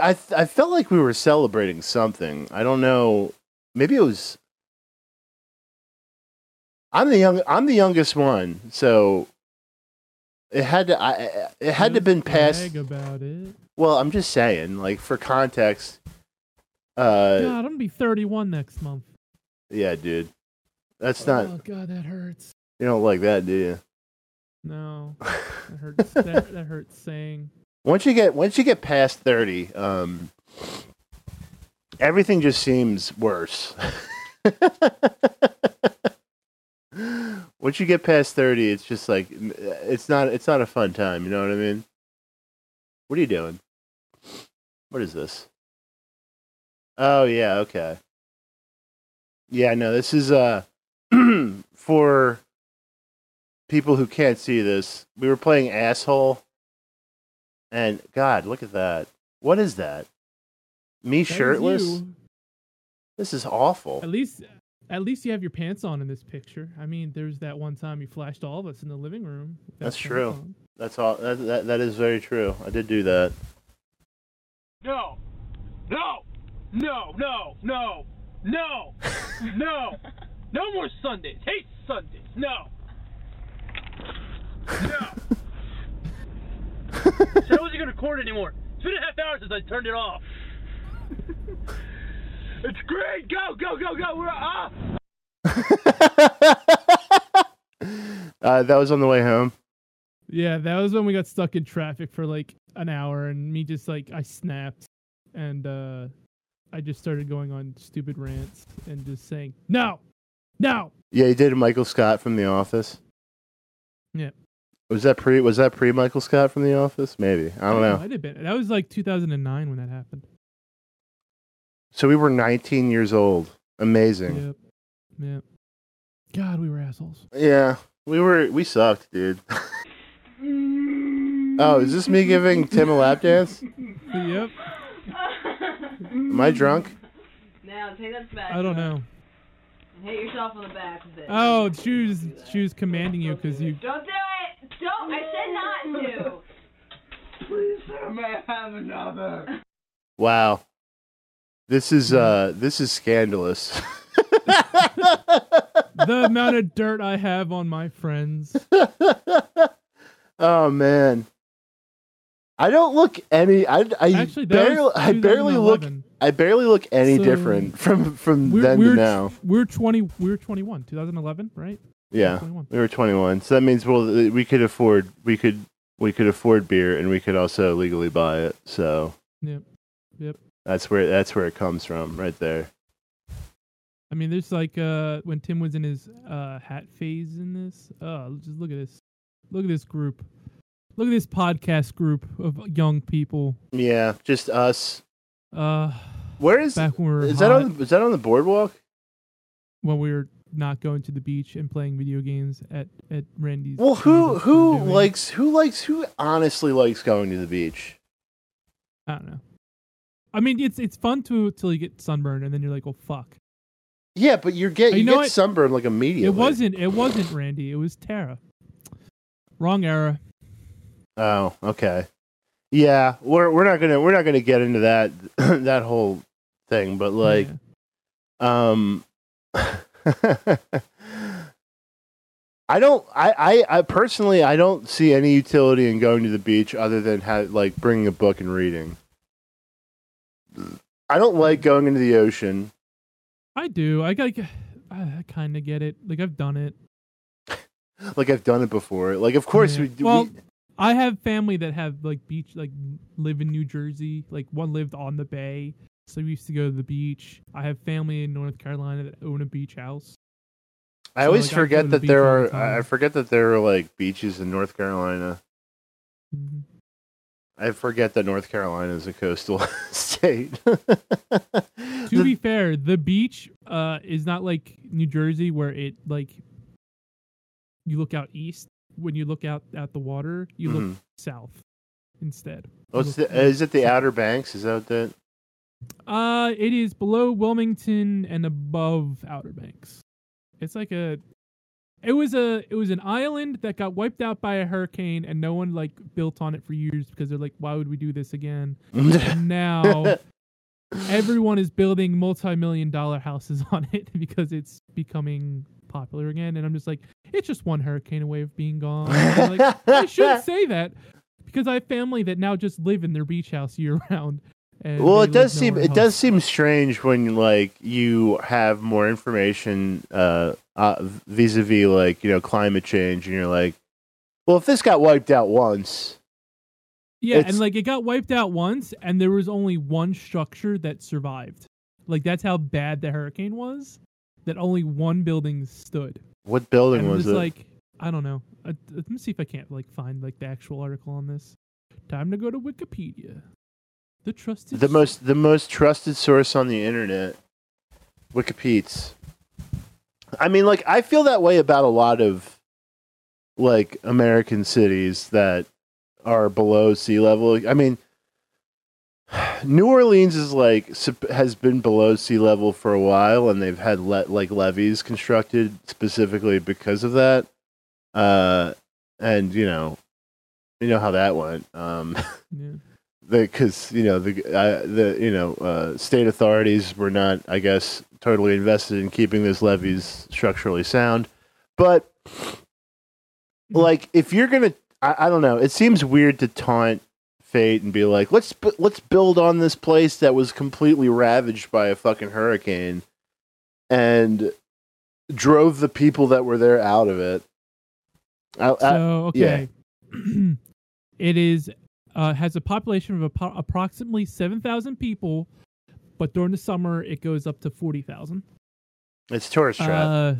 I felt like we were celebrating something. I don't know. Maybe it was. I'm the youngest one, so it had to been past. About it. Well, I'm just saying, like for context. God, I'm gonna be 31 next month. Yeah, dude. That's not. Oh God, that hurts. You don't like that, do you? No, that hurts. that hurts saying. Once you get past 30, everything just seems worse. Once you get past 30, it's just like it's not a fun time. You know what I mean? What are you doing? What is this? Oh yeah, okay. Yeah, no, this is for people who can't see this. We were playing Asshole. And God, look at that! What is that? Me shirtless? This is awful. At least you have your pants on in this picture. I mean, there's that one time you flashed all of us in the living room. That's true. On. That's all. That is very true. I did do that. No, no, no more Sundays. Hate Sundays. No. So I wasn't going to record anymore. It's been a half hour since I turned it off. It's great. Go. We're off. That was on the way home. Yeah, that was when we got stuck in traffic for like an hour, and me just like, I snapped, and I just started going on stupid rants and just saying, no. Yeah, you did a Michael Scott from The Office. Yeah. Was that pre Michael Scott from The Office? Maybe. I don't know. That was like 2009 when that happened. So we were 19 years old. Amazing. Yep. Yep. God, we were assholes. Yeah. We sucked, dude. Oh, is this me giving Tim a lap dance? Yep. Am I drunk? No, take that back. I don't know. Hit yourself on the back with it. Oh, Chu's commanding you because you... Don't do it! Don't! I said not to! Please, I may have another. Wow. This is scandalous. The amount of dirt I have on my friends. Oh, man. I don't look any... I barely look any different from then to now. We're 21, 2011, right? Yeah, we were 21. So that means we could afford beer, and we could also legally buy it. So yep. That's where it comes from, right there. I mean, there's like when Tim was in his hat phase in this. Just look at this. Look at this group. Look at this podcast group of young people. Yeah, just us. Where is back when we were is that on the boardwalk? When we were not going to the beach and playing video games at Randy's. Well, who honestly likes going to the beach? I don't know. I mean, it's fun till you get sunburned and then you're like, well, fuck. Yeah, but you get sunburned like immediately. It wasn't Randy. It was Tara. Wrong era. Oh, okay. Yeah, we're not gonna get into that that whole thing, but like, yeah. I personally don't see any utility in going to the beach other than bringing a book and reading. I don't like going into the ocean. I do. I kind of get it. Like I've done it. Like I've done it before. Like of course I have family that have like beach, like live in New Jersey. Like one lived on the bay, so we used to go to the beach. I have family in North Carolina that own a beach house. I forget that there are like beaches in North Carolina. Mm-hmm. I forget that North Carolina is a coastal state. To be fair, the beach is not like New Jersey where it like you look out east. When you look out at the water, you look south instead. Oh, is it the Outer Banks? Is that that? It is below Wilmington and above Outer Banks. It's like it was an island that got wiped out by a hurricane, and no one like built on it for years because they're like, why would we do this again? And now everyone is building multi-million-dollar houses on it because it's becoming popular again, and I'm just like, it's just one hurricane away of being gone. Like, I should say that because I have family that now just live in their beach house year round. And well, it does seem strange when like you have more information vis-a-vis like, you know, climate change, and you're like, well, if this got wiped out once, yeah, and like it got wiped out once, and there was only one structure that survived. Like that's how bad the hurricane was. That only one building stood. What building was it? Like, I don't know. Let me see if I can't like find like the actual article on this. Time to go to Wikipedia. The most trusted source on the internet. Wikipedia. I mean, like I feel that way about a lot of like American cities that are below sea level. I mean, New Orleans is like has been below sea level for a while, and they've had levees constructed specifically because of that. And you know how that went. Because state authorities were not, I guess, totally invested in keeping those levees structurally sound. But like, if you're gonna, I don't know, it seems weird to taunt fate and be like, let's build on this place that was completely ravaged by a fucking hurricane and drove the people that were there out of it. Yeah. It is has a population of approximately 7,000 people, but during the summer it goes up to 40,000. It's tourist trap.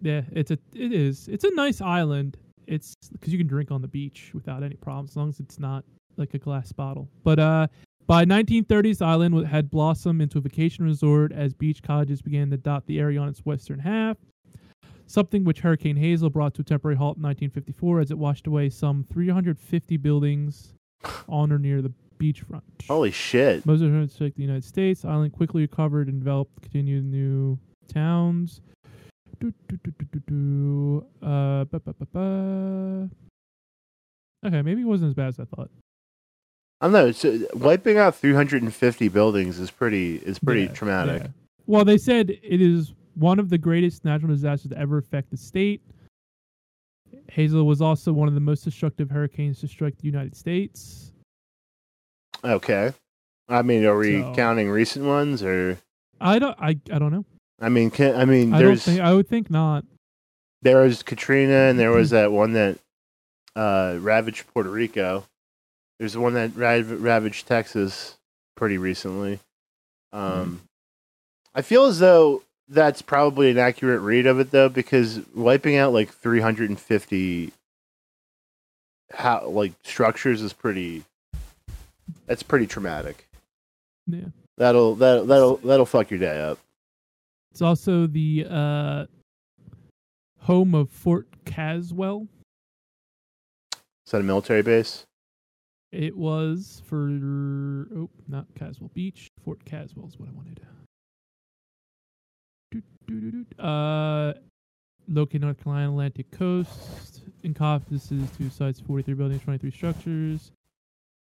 Yeah, it's a nice island. It's because you can drink on the beach without any problems, as long as it's not like a glass bottle. But By 1930s, the island had blossomed into a vacation resort as beach cottages began to dot the area on its western half, something which Hurricane Hazel brought to a temporary halt in 1954 as it washed away some 350 buildings on or near the beachfront. Holy shit. Most of the United States, the island quickly recovered and developed continued new towns. Okay, maybe it wasn't as bad as I thought. I don't know. So wiping out 350 buildings is pretty traumatic. Yeah. Well, they said it is one of the greatest natural disasters to ever affect the state. Hazel was also one of the most destructive hurricanes to strike the United States. Okay, I mean, are we counting recent ones or? I don't know. I would think not. There was Katrina, and there was that one that ravaged Puerto Rico. There's one that ravaged Texas pretty recently. I feel as though that's probably an accurate read of it, though, because wiping out like 350 structures is pretty. That's pretty traumatic. Yeah. That'll fuck your day up. It's also the home of Fort Caswell. Is that a military base? It was not Caswell Beach. Fort Caswell is what I wanted. Located North Carolina Atlantic coast, encompasses two sites, 43 buildings, 23 structures.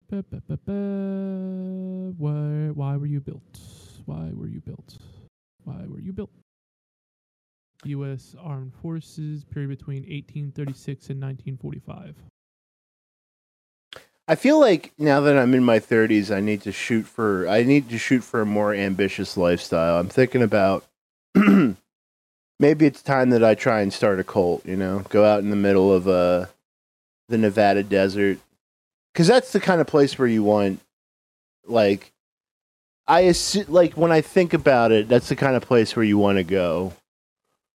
Why were you built? Why were you built? Why were you built? U.S. Armed Forces, period between 1836 and 1945. I feel like now that I'm in my 30s, I need to shoot for a more ambitious lifestyle. I'm thinking about maybe it's time that I try and start a cult, you know, go out in the middle of the Nevada desert. Because that's the kind of place where you want, like, when I think about it, that's the kind of place where you want to go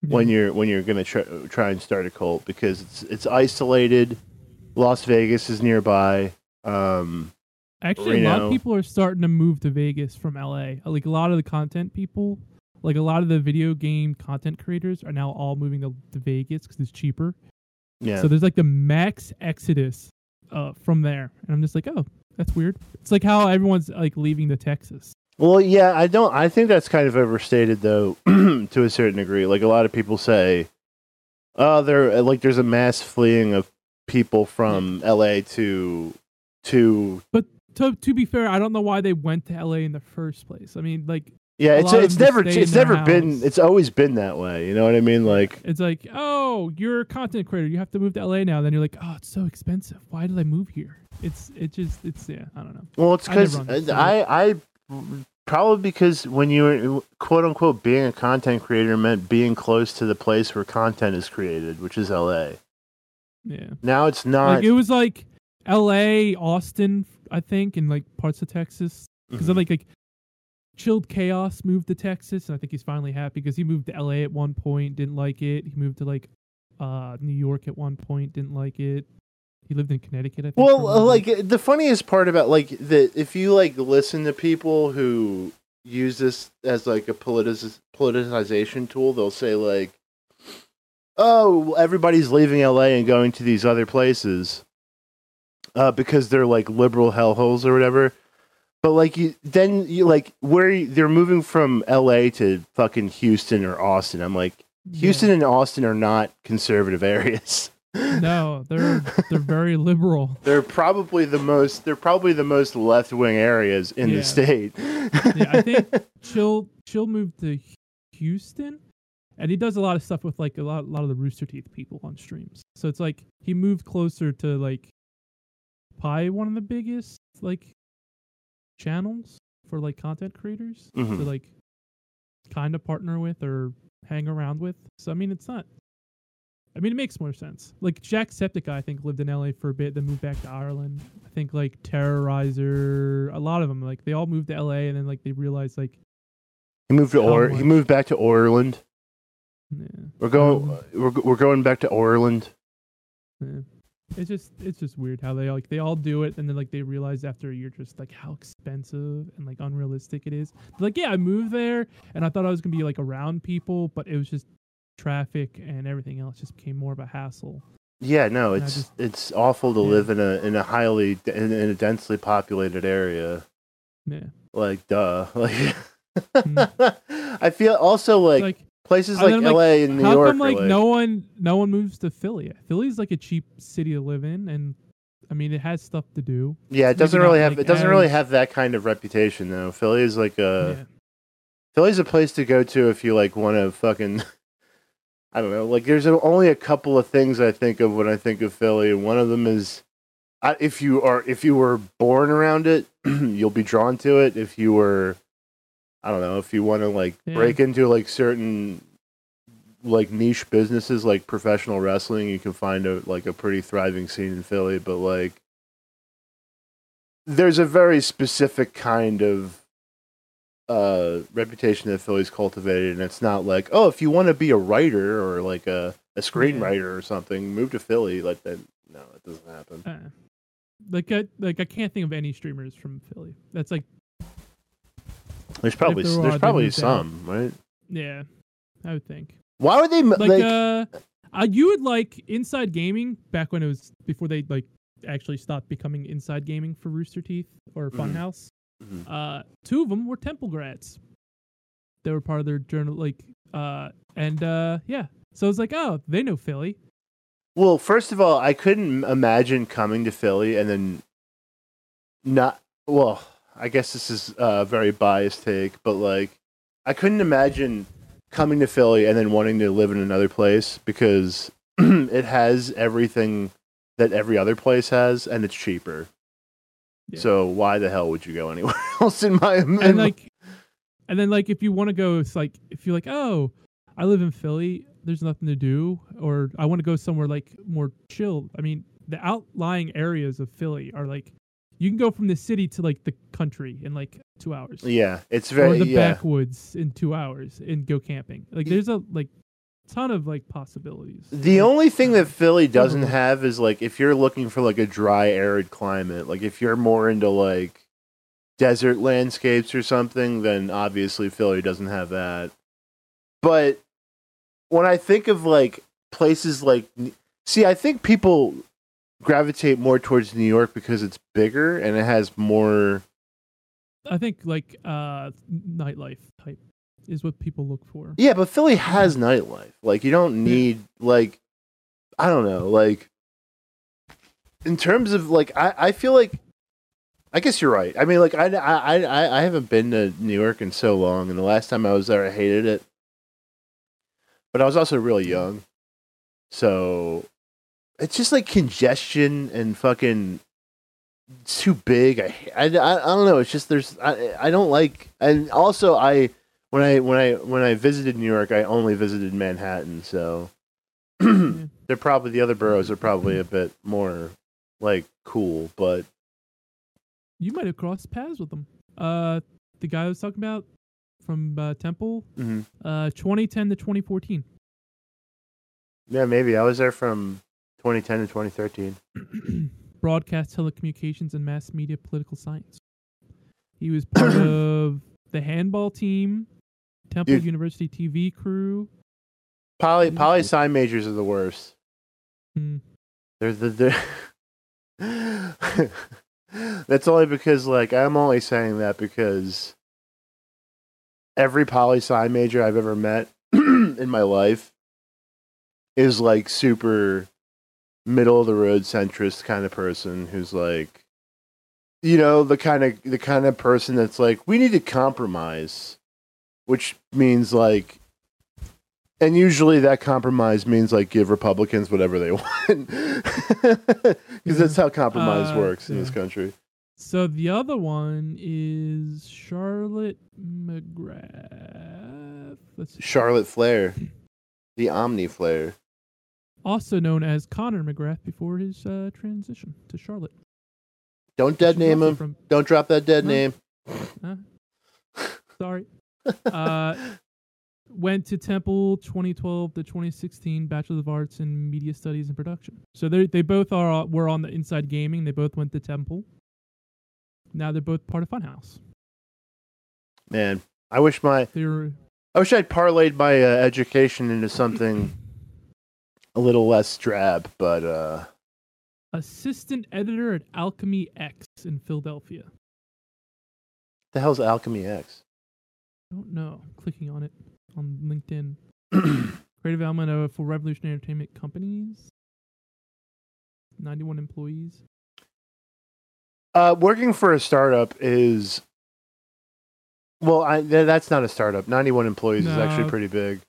when you're going to try and start a cult, because it's isolated. Las Vegas is nearby. Actually, Reno. A lot of people are starting to move to Vegas from L.A. Like, a lot of the content people, like a lot of the video game content creators are now all moving to Vegas because it's cheaper. Yeah. So there's like the max exodus from there, and I'm just like, oh, that's weird. It's like how everyone's like leaving the Texas. Well, yeah, I think that's kind of overstated though, to a certain degree. Like, a lot of people say, oh, there's a mass fleeing of people from LA to. But to be fair, I don't know why they went to LA in the first place. I mean, like, yeah, it's always been that way. You know what I mean? Like, it's like, oh, you're a content creator, you have to move to LA now. Then you're like, oh, it's so expensive. Why did I move here? It's I don't know. Well, it's because I probably because when you were quote unquote being a content creator meant being close to the place where content is created, which is LA. Yeah. Now it's not. Like, it was like LA, Austin, I think, and like parts of Texas, because mm-hmm. like. Chilled Chaos moved to Texas, and I think he's finally happy because he moved to LA at one point, didn't like it. He moved to like New York at one point, didn't like it. He lived in Connecticut, I think. Well, like, the funniest part about like that, if you like listen to people who use this as like a politicization tool, they'll say like, "Oh, everybody's leaving LA and going to these other places because they're like liberal hellholes or whatever." But like they're moving from LA to fucking Houston or Austin. I'm like, Houston and Austin are not conservative areas. No, they're very liberal. They're probably the most left wing areas in the state. Yeah, I think Chill moved to Houston, and he does a lot of stuff with like a lot of the Rooster Teeth people on streams. So it's like he moved closer to like probably one of the biggest like channels for like content creators to like kind of partner with or hang around with. So I mean, it makes more sense. Like Jacksepticeye, I think, lived in LA for a bit, then moved back to Ireland. I think like Terrorizer, a lot of them, like they all moved to LA, and then like they realized like he moved back to Ireland. Yeah. We're going back to Ireland. Yeah. It's just weird how they like they all do it, and then like they realize after a year just like how expensive and like unrealistic it is. They're like, yeah, I moved there and I thought I was gonna be like around people, but it was just traffic and everything else just became more of a hassle. Yeah, no, and it's awful to live in a highly in a densely populated area. Yeah, like duh, like I feel also like places like LA and New York. How come like no one moves to Philly? Philly's like a cheap city to live in, and I mean it has stuff to do. Yeah, it doesn't really have that kind of reputation though. Philly's like Philly's a place to go to if you like want to fucking I don't know. Like there's only a couple of things I think of when I think of Philly, and one of them is if you were born around it, you'll be drawn to it. If you were I don't know if you want to like break into like certain like niche businesses like professional wrestling, you can find a pretty thriving scene in Philly, but like there's a very specific kind of reputation that Philly's cultivated, and it's not like, oh, if you want to be a writer or like a screenwriter or something, move to Philly. Like that, no, it doesn't happen. I can't think of any streamers from Philly. That's like. There's probably some, right? Yeah, I would think. Why would they you would like Inside Gaming back when it was before they like actually stopped becoming Inside Gaming for Rooster Teeth or Funhouse. Mm-hmm. Two of them were Temple grads. They were part of their journal, so it's like, oh, they know Philly. Well, first of all, I couldn't imagine coming to Philly and then not. Well. I guess this is a very biased take, but like, I couldn't imagine coming to Philly and then wanting to live in another place because it has everything that every other place has, and it's cheaper. Yeah. So why the hell would you go anywhere else? And then if you want to go, it's like if you're like, oh, I live in Philly, there's nothing to do, or I want to go somewhere like more chill. I mean, the outlying areas of Philly are like. You can go from the city to like the country in like 2 hours. Yeah, it's very or the backwoods in 2 hours and go camping. Like there's a like ton of like possibilities. The only thing that Philly doesn't have is like if you're looking for like a dry, arid climate. Like if you're more into like desert landscapes or something, then obviously Philly doesn't have that. But when I think of like places like, see, I think people. Gravitate more towards New York because it's bigger and it has more. I think like nightlife type is what people look for. Yeah, but Philly has nightlife. Like you don't need like I don't know like in terms of like I feel like I guess you're right. I mean like I haven't been to New York in so long, and the last time I was there I hated it. But I was also really young, so. It's just like congestion and fucking it's too big. I don't know. It's just there's I don't like and also when I visited New York I only visited Manhattan, so they're probably the other boroughs are probably a bit more like cool, but you might have crossed paths with them. The guy I was talking about from Temple, 2010 to 2014. Yeah, maybe I was there from. 2010 to 2013. Broadcast, telecommunications, and mass media political science. He was part of the handball team, Temple University TV crew. Poli-sci majors are the worst. Mm. They're that's only because, like, I'm only saying that because every poli-sci major I've ever met in my life is, like, super... middle of the road centrist kind of person who's like, you know, the kind of person that's like, we need to compromise, which means like, and usually that compromise means like give Republicans whatever they want, because that's how compromise works in this country. So the other one is Charlotte McGrath. Charlotte Flair, the Omni Flair. Also known as Connor McGrath before his transition to Charlotte. Don't dead name him. Don't drop that dead name. Sorry. Went to Temple 2012 to 2016, Bachelor of Arts in Media Studies and Production. So they both were on the Inside Gaming. They both went to Temple. Now they're both part of Funhouse. Man, I wish I'd parlayed my education into something a little less drab, but assistant editor at Alchemy X in Philadelphia. The hell's Alchemy X? I don't know. I'm clicking on it on LinkedIn. Creative element for Revolutionary Entertainment Companies. 91 employees. Working for a startup is... Well, that's not a startup. 91 employees is actually pretty big.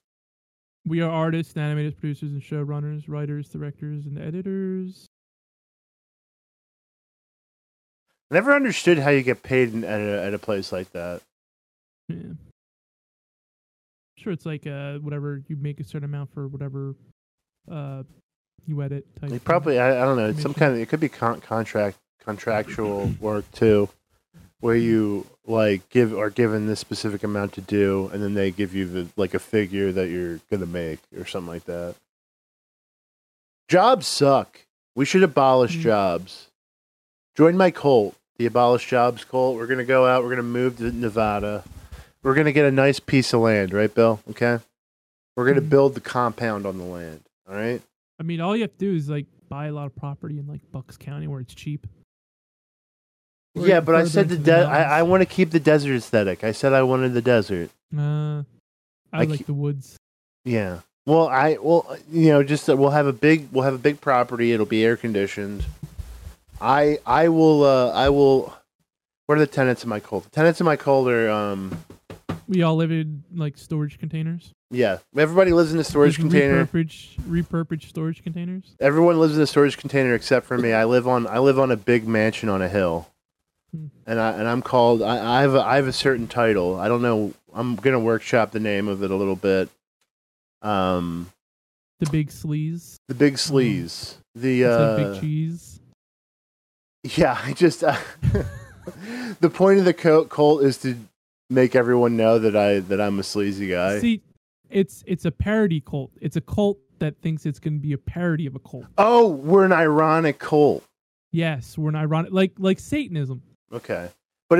We are artists, animators, producers, and showrunners, writers, directors, and editors. I never understood how you get paid at a place like that. Yeah. I'm sure it's like whatever, you make a certain amount for whatever you edit. Type probably, I don't know, it's some kind of, it could be contractual work too, where you like given this specific amount to do, and then they give you a figure that you're gonna make or something like that. Jobs suck. We should abolish jobs. Join my cult, the Abolish Jobs cult. We're gonna go out. We're gonna move to Nevada. We're gonna get a nice piece of land, right, Bill? Okay. We're gonna build the compound on the land. All right. I mean, all you have to do is buy a lot of property in Bucks County where it's cheap. Yeah, but I said I want to keep the desert aesthetic. I said I wanted the desert. I like the woods. Yeah. Well, we'll have a big property. It'll be air conditioned. I will. What are the tenants in my cult? The tenants in my cult are we all live in storage containers. Yeah, everybody lives in a storage container. Repurposed storage containers. Everyone lives in a storage container except for me. I live on a big mansion on a hill. And I have a certain title. I don't know. I'm gonna workshop the name of it a little bit. The Big Sleaze. The Big Sleaze. The Big Cheese. Yeah, I just the point of the cult is to make everyone know that I'm a sleazy guy. See, it's a parody cult. It's a cult that thinks it's gonna be a parody of a cult. Oh, we're an ironic cult. Yes, we're an ironic like Satanism. Okay, but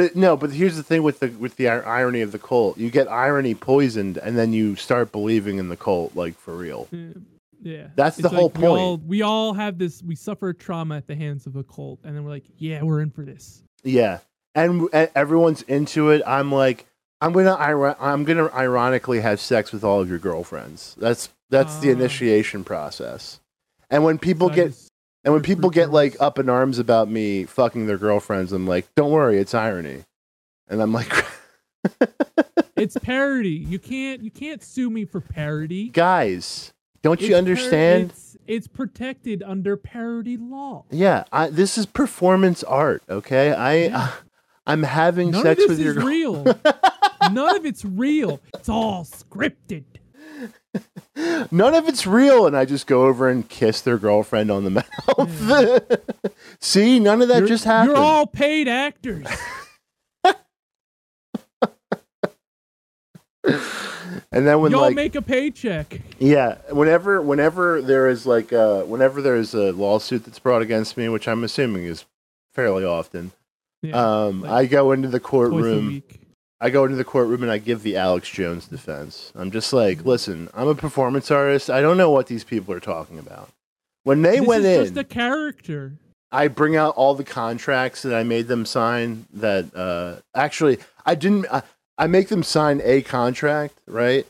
here's the thing with the irony of the cult. You get irony poisoned, and then you start believing in the cult, for real. Yeah, that's the whole point. We all have this. We suffer trauma at the hands of a cult, and then we're like, yeah, we're in for this. Yeah, and everyone's into it. I'm like, I'm gonna ironically have sex with all of your girlfriends. That's the initiation process, and when people get up in arms about me fucking their girlfriends, I'm like, don't worry, it's irony. And I'm like, it's parody. You can't sue me for parody. Guys, you understand? It's protected under parody law. Yeah, this is performance art, okay? I'm having None sex with your girlfriend. None of this is real. None of it's real. It's all scripted. None of it's real, and I just go over and kiss their girlfriend on the mouth. Yeah. See, none of that just happened. You're all paid actors. And then when y'all make a paycheck. Yeah, whenever there is a lawsuit that's brought against me, which I'm assuming is fairly often, yeah, I go into the courtroom. I go into the courtroom and I give the Alex Jones defense. I'm just like, listen, I'm a performance artist. I don't know what these people are talking about. When they went in, this is just a character. I bring out all the contracts that I made them sign. That actually, I didn't. I make them sign a contract, right?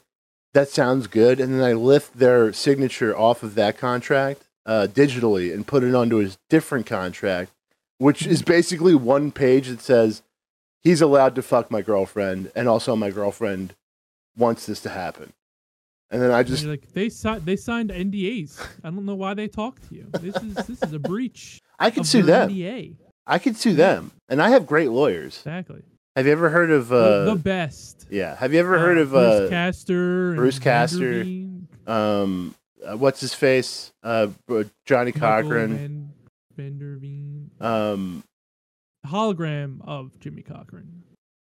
That sounds good, and then I lift their signature off of that contract digitally and put it onto a different contract, which is basically one page that says, he's allowed to fuck my girlfriend, and also my girlfriend wants this to happen. And then I just they signed NDAs. I don't know why they talked to you. This is a breach. I could sue them. NDA. I could sue them, and I have great lawyers. Exactly. Have you ever heard of the best? Yeah. Have you ever heard of Bruce Castor? What's his face? Johnny Cochran. Vanderveen. Hologram of Jimmy Cochran.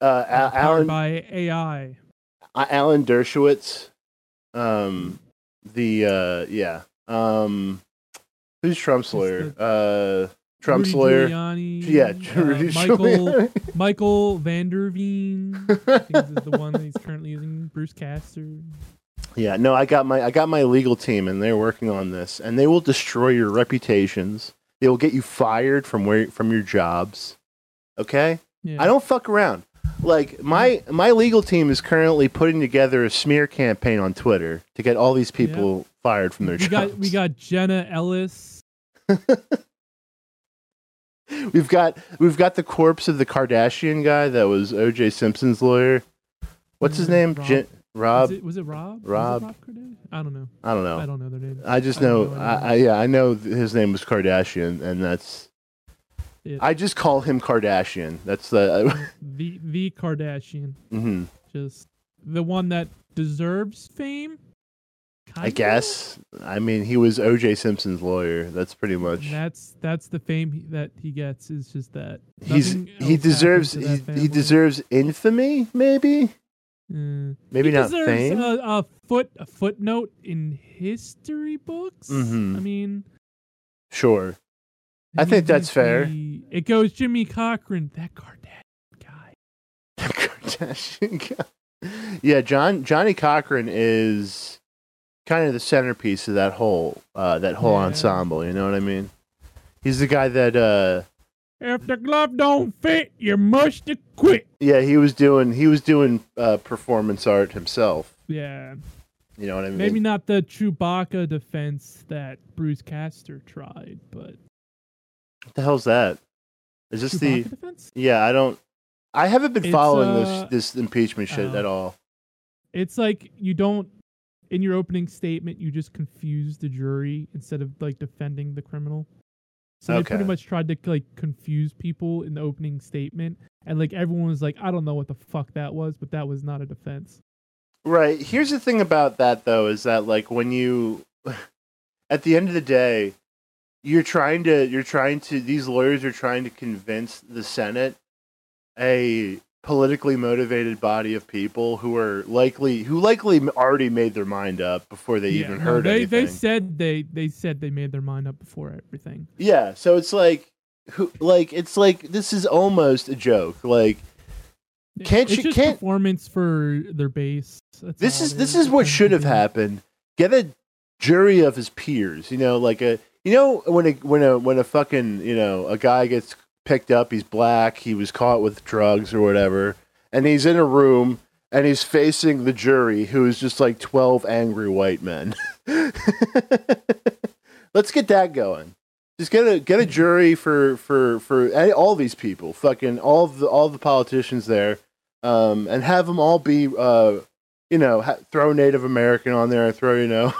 Powered by AI. Alan Dershowitz. Who's Trump's lawyer? Trump's lawyer. Yeah, Michael Vanderveen. I think is the one that he's currently using. Bruce Castor. Yeah, no, I got my legal team, and they're working on this, and they will destroy your reputations. They will get you fired from your jobs. Okay, yeah. I don't fuck around. Like my legal team is currently putting together a smear campaign on Twitter to get all these people fired from their jobs. We got Jenna Ellis. We've got the corpse of the Kardashian guy that was O.J. Simpson's lawyer. What's his name? Rob? Was it Rob? Rob Kardashian? I don't know. I don't know their name. I just know. I know his name was Kardashian, and that's. It. I just call him Kardashian. That's the Kardashian. Mm-hmm. Just the one that deserves fame. Kind I guess. Of? I mean, he was O.J. Simpson's lawyer. That's pretty much. And that's the fame that he gets. Is just that he deserves infamy. Maybe he not fame. A footnote in history books. Mm-hmm. I mean, sure. I think that's fair. It goes Jimmy Cochran, that Kardashian guy. That Kardashian guy. Yeah, Johnny Cochran is kind of the centerpiece of that whole ensemble. You know what I mean? He's the guy that. If the glove don't fit, you must quit. Yeah, he was doing performance art himself. Yeah. You know what I mean? Maybe not the Chewbacca defense that Bruce Castor tried, but. What the hell's that? Is this Chewbacca the defense? Yeah, I haven't been following this impeachment shit at all. It's like you don't in your opening statement you just confuse the jury instead of like defending the criminal. So they pretty much tried to like confuse people in the opening statement, and like everyone was like, I don't know what the fuck that was, but that was not a defense. Right. Here's the thing about that though, is that like when you at the end of the day these lawyers are trying to convince the Senate, a politically motivated body of people who likely already made their mind up before they even heard anything. They said they made their mind up before everything. Yeah, so it's like this is almost a joke. Like it's just performance for their base. This is what should have happened. Get a jury of his peers, you know, like a You know, when a fucking, you know, a guy gets picked up, he's black, he was caught with drugs or whatever, and he's in a room, and he's facing the jury, who is just like 12 angry white men. Let's get that going. Just get a jury for all these people, fucking all the politicians there, and have them all be, you know, throw Native American on there, throw, you know...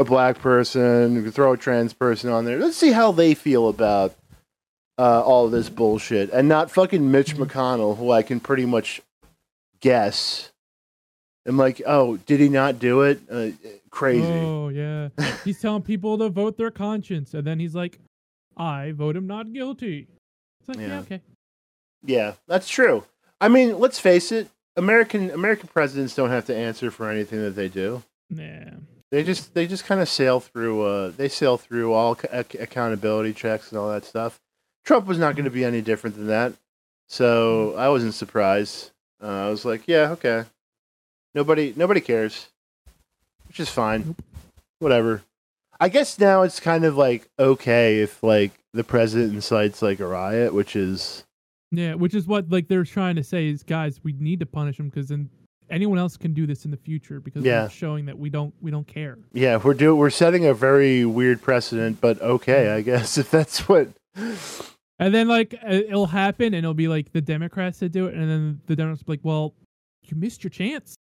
a black person, throw a trans person on there. Let's see how they feel about all this bullshit, and not fucking Mitch McConnell, who I can pretty much guess. I'm like, oh, did he not do it? Crazy. Oh yeah, he's telling people to vote their conscience, and then he's like, I vote him not guilty. It's like, yeah okay. Yeah, that's true. I mean, let's face it, American presidents don't have to answer for anything that they do. Yeah. They just kind of sail through. They sail through all accountability checks and all that stuff. Trump was not going to be any different than that, so I wasn't surprised. I was like, yeah, okay. Nobody cares, which is fine. Whatever. I guess now it's kind of like okay if like the president incites like a riot, which is what like they're trying to say is, guys, we need to punish him because then. Anyone else can do this in the future because we're showing that we don't care. Yeah, we're setting a very weird precedent, but okay, I guess if that's what. And then like it'll happen, and it'll be like the Democrats that do it, and then the Democrats will be like, "Well, you missed your chance."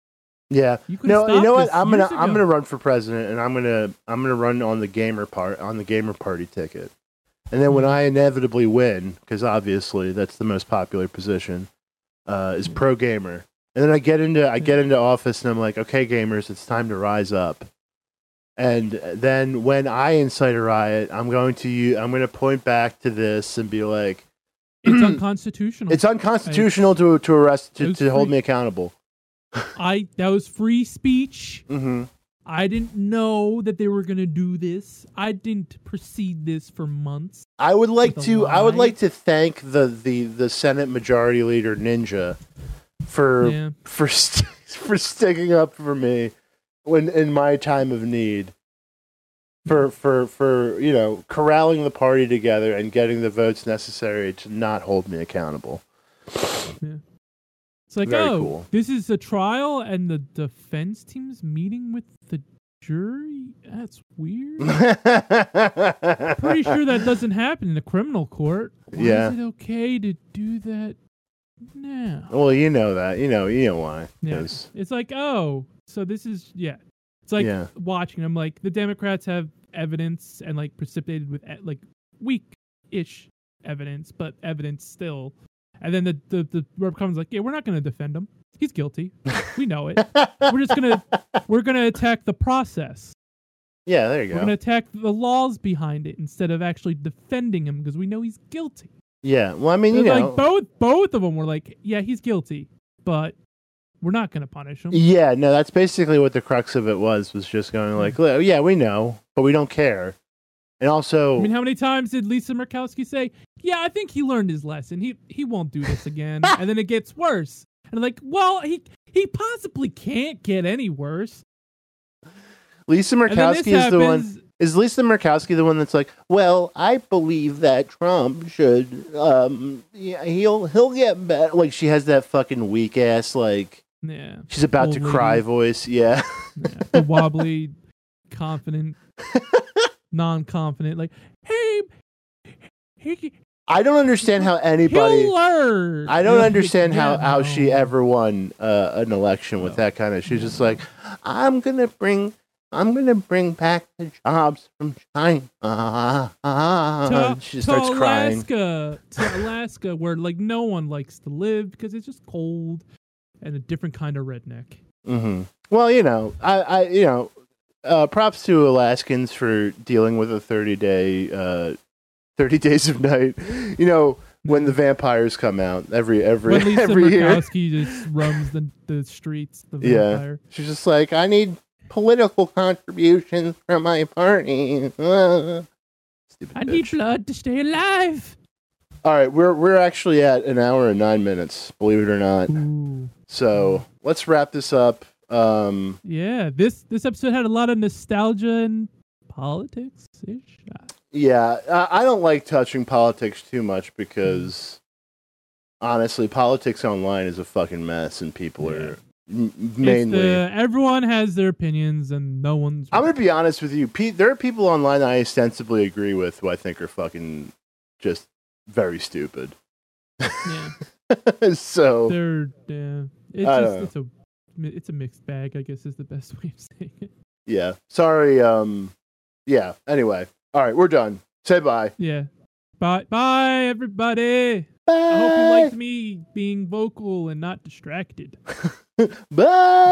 Yeah, you know what? I'm gonna run for president, and I'm gonna run on the gamer party ticket, and then when I inevitably win, because obviously that's the most popular position, is pro gamer. And then I get into office, and I'm like, okay, gamers, it's time to rise up. And then when I incite a riot, I'm going to point back to this and be like, it's unconstitutional. It's unconstitutional to arrest to hold me accountable. That was free speech. Mm-hmm. I didn't know that they were going to do this. I didn't precede this for months. I would like to thank the Senate Majority Leader Ninja for sticking up for me when in my time of need. For you know, corralling the party together and getting the votes necessary to not hold me accountable. Yeah. It's like, cool. This is a trial and the defense team's meeting with the jury? That's weird. Pretty sure that doesn't happen in the criminal court. Why is it okay to do that now? Well, you know that. You know why. Yeah. It's like, so this is, It's like watching. I'm like, the Democrats have evidence and like precipitated with like weak-ish evidence, but evidence still. And then the rep comes like, we're not going to defend him. He's guilty. We know it. we're going to attack the process. Yeah, there you go. We're going to attack the laws behind it instead of actually defending him because we know he's guilty. Yeah. Well, I mean, you know, like both of them were like, yeah, he's guilty, but we're not going to punish him. Yeah. No, that's basically what the crux of it was just going like, yeah, we know, but we don't care. And also, I mean, how many times did Lisa Murkowski say, yeah, I think he learned his lesson. He won't do this again. And then it gets worse. And like, well, he possibly can't get any worse. Lisa Murkowski is Lisa Murkowski the one that's like, well, I believe that Trump should, he'll get better. Like she has that fucking weak ass, like, she's about to cry voice. Yeah. The wobbly, confident, non-confident, like, hey, I don't understand how anybody. I don't understand how she ever won an election with that kind of. She's just like, I'm gonna bring back the jobs from China. She starts crying. To Alaska, where like no one likes to live because it's just cold and a different kind of redneck. Mm-hmm. Well, you know, props to Alaskans for dealing with a 30-day. 30 Days of Night, you know, when the vampires come out every year. When Lisa Murkowski just roams the streets, the vampire. Yeah. She's just like, I need political contributions from my party. I need blood to stay alive. All right, we're actually at an hour and 9 minutes, believe it or not. Ooh. So let's wrap this up. This episode had a lot of nostalgia and politics-ish. Yeah, I don't like touching politics too much because, honestly, politics online is a fucking mess, and people are mainly... everyone has their opinions, and no one's... I'm going to be honest with you. There are people online that I ostensibly agree with who I think are fucking just very stupid. Yeah. So... They're... It's a mixed bag, I guess, is the best way of saying it. Yeah. Sorry, anyway... All right, we're done. Say bye. Yeah. Bye. Bye, everybody. Bye. I hope you liked me being vocal and not distracted. Bye.